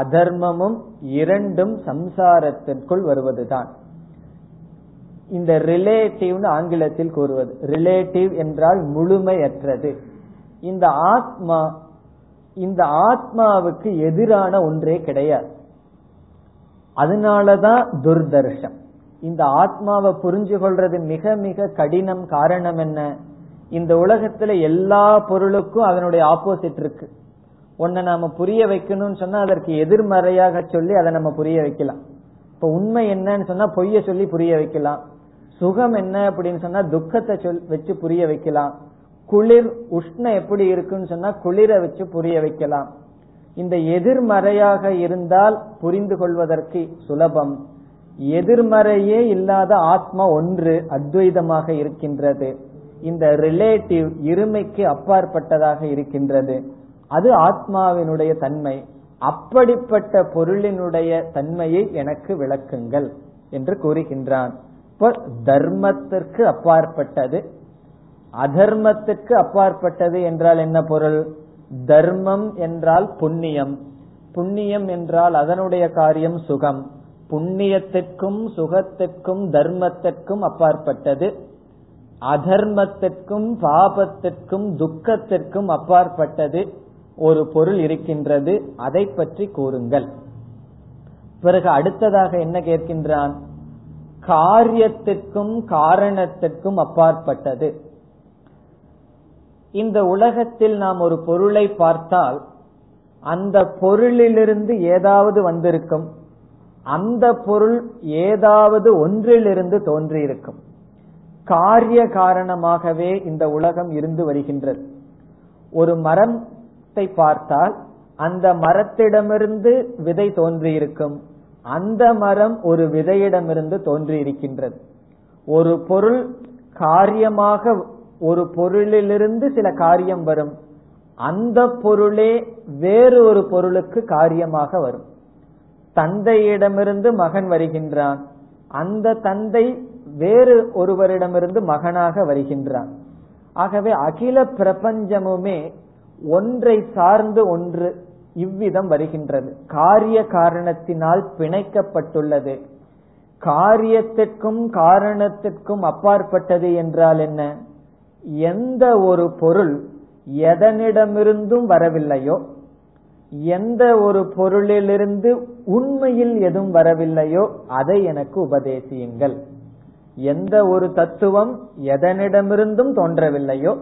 அதர்மமும் இரண்டும் சம்சாரத்திற்குள் வருவதுதான். இந்த ரிலேட்டிவ்னு ஆங்கிலத்தில் கூறுவது, ரிலேட்டிவ் என்றால் முழுமையற்றது. இந்த ஆத்மா இந்த ஆத்மாவுக்கு எதிரான ஒன்றே கிடையாது. அதனாலதான் துர்தர்ஷம். இந்த ஆத்மாவை புரிஞ்சு கொள்றது மிக மிக கடினம். காரணம் என்ன? இந்த உலகத்துல எல்லா பொருளுக்கும் அதனுடைய ஆப்போசிட் இருக்கு. ஒன்ன நாம புரிய வைக்கணும்னு சொன்னா அதற்கு எதிர்மறையாக சொல்லி அதை நம்ம புரிய வைக்கலாம். இப்ப உண்மை என்னன்னு சொன்னா பொய்ய சொல்லி புரிய வைக்கலாம். சுகம் என்ன அப்படின்னு சொன்னா துக்கத்தை வச்சு புரிய வைக்கலாம். குளிர் உஷ்ணம் எப்படி இருக்குன்னு சொன்னா குளிரை வச்சு புரிய வைக்கலாம். இந்த எதிர்மறையாக இருந்தால் புரிந்து கொள்வதற்கு சுலபம். எதிர்மறையே இல்லாத ஆத்மா ஒன்று அத்வைதமாக இருக்கின்றது. இந்த ரிலேட்டிவ் இருமைக்கு அப்பாற்பட்டதாக இருக்கின்றது. அது ஆத்மாவினுடைய தன்மை. அப்படிப்பட்ட பொருளினுடைய தன்மையை எனக்கு விளக்குங்கள் என்று கூறுகின்றான். தர்மத்திற்கு அப்பாற்பட்டது அதர்மத்திற்கு அப்பாற்பட்டது என்றால் என்ன பொருள்? தர்மம் என்றால் புண்ணியம், புண்ணியம் என்றால் அதனுடைய காரியம் சுகம். புண்ணியத்திற்கும் சுகத்திற்கும் தர்மத்திற்கும் அப்பாற்பட்டது. அதர்மத்திற்கும் பாபத்திற்கும் துக்கத்திற்கும் அப்பாற்பட்டது ஒரு பொருள் இருக்கின்றது. அதை பற்றி கூறுங்கள். பிறகு அடுத்ததாக என்ன கேட்கின்றான்? காரியத்திற்கும் காரணத்திற்கும் அப்பாற்பட்டது. இந்த உலகத்தில் நாம் ஒரு பொருளை பார்த்தால் அந்த பொருளிலிருந்து ஏதாவது வந்திருக்கும், அந்த பொருள் ஏதாவது ஒன்றிலிருந்து தோன்றியிருக்கும். காரிய காரணமாகவே இந்த உலகம் இருந்து வருகின்றது. ஒரு மரத்தை பார்த்தால் அந்த மரத்திடமிருந்து விதை தோன்றியிருக்கும், அந்த மரம் ஒரு விதையிடமிருந்து தோன்றியிருக்கின்றது. ஒரு பொருள் காரியமாக ஒரு பொருளிலிருந்து சில காரியம் வரும், அந்த பொருளே வேறு ஒரு பொருளுக்கு காரியமாக வரும். தந்தையிடமிருந்து மகன் வருகின்றான், அந்த தந்தை வேறு ஒருவரிடமிருந்து மகனாக வருகின்றான். ஆகவே அகில பிரபஞ்சமுமே ஒன்றை சார்ந்து ஒன்று இவ்விதம் வருகின்றது. காரிய காரணத்தினால் பிணைக்கப்பட்டுள்ளது. காரியத்திற்கும் காரணத்திற்கும் அப்பாற்பட்டது என்றால் என்ன? எந்த ஒரு பொருள் எதனிடமிருந்தும் வரவில்லையோ, எந்த ஒரு பொருளிலிருந்து உண்மையில் எதுவும் வரவில்லையோ அதை எனக்கு உபதேசியுங்கள். எந்த ஒரு தத்துவம் எதனிடமிருந்தும் தோன்றவில்லையோ,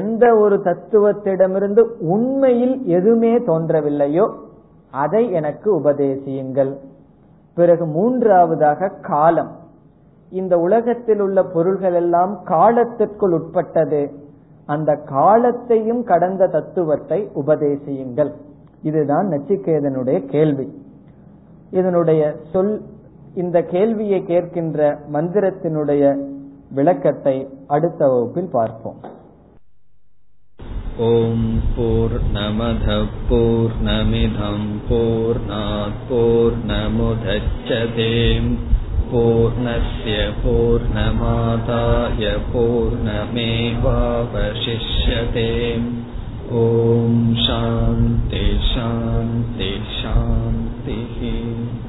எந்த ஒரு தத்துவத்திடமிருந்து உண்மையில் எதுவுமே தோன்றவில்லையோ அதை எனக்கு உபதேசியுங்கள். பிறகு மூன்றாவதாக காலம். இந்த உலகத்தில் உள்ள பொருள்கள் எல்லாம் காலத்திற்குள் உட்பட்டது. அந்த காலத்தையும் கடந்த தத்துவத்தை உபதேசியுங்கள். இதுதான் நச்சிகேதனுடைய கேள்வி. இதனுடைய சொல் இந்த கேள்வியை கேட்கின்ற மந்திரத்தினுடைய விளக்கத்தை அடுத்த வகுப்பில் பார்ப்போம். ஓம் பூர்ணமத பூர்ணமிதம் பூர்ணாத் பூர்ணமுதச்யதே பூர்ணஸ்ய பூர்ணமாதாய பூர்ணமேவாவசிஷ்யதே. ஓம் சாந்தி சாந்தி சாந்தி.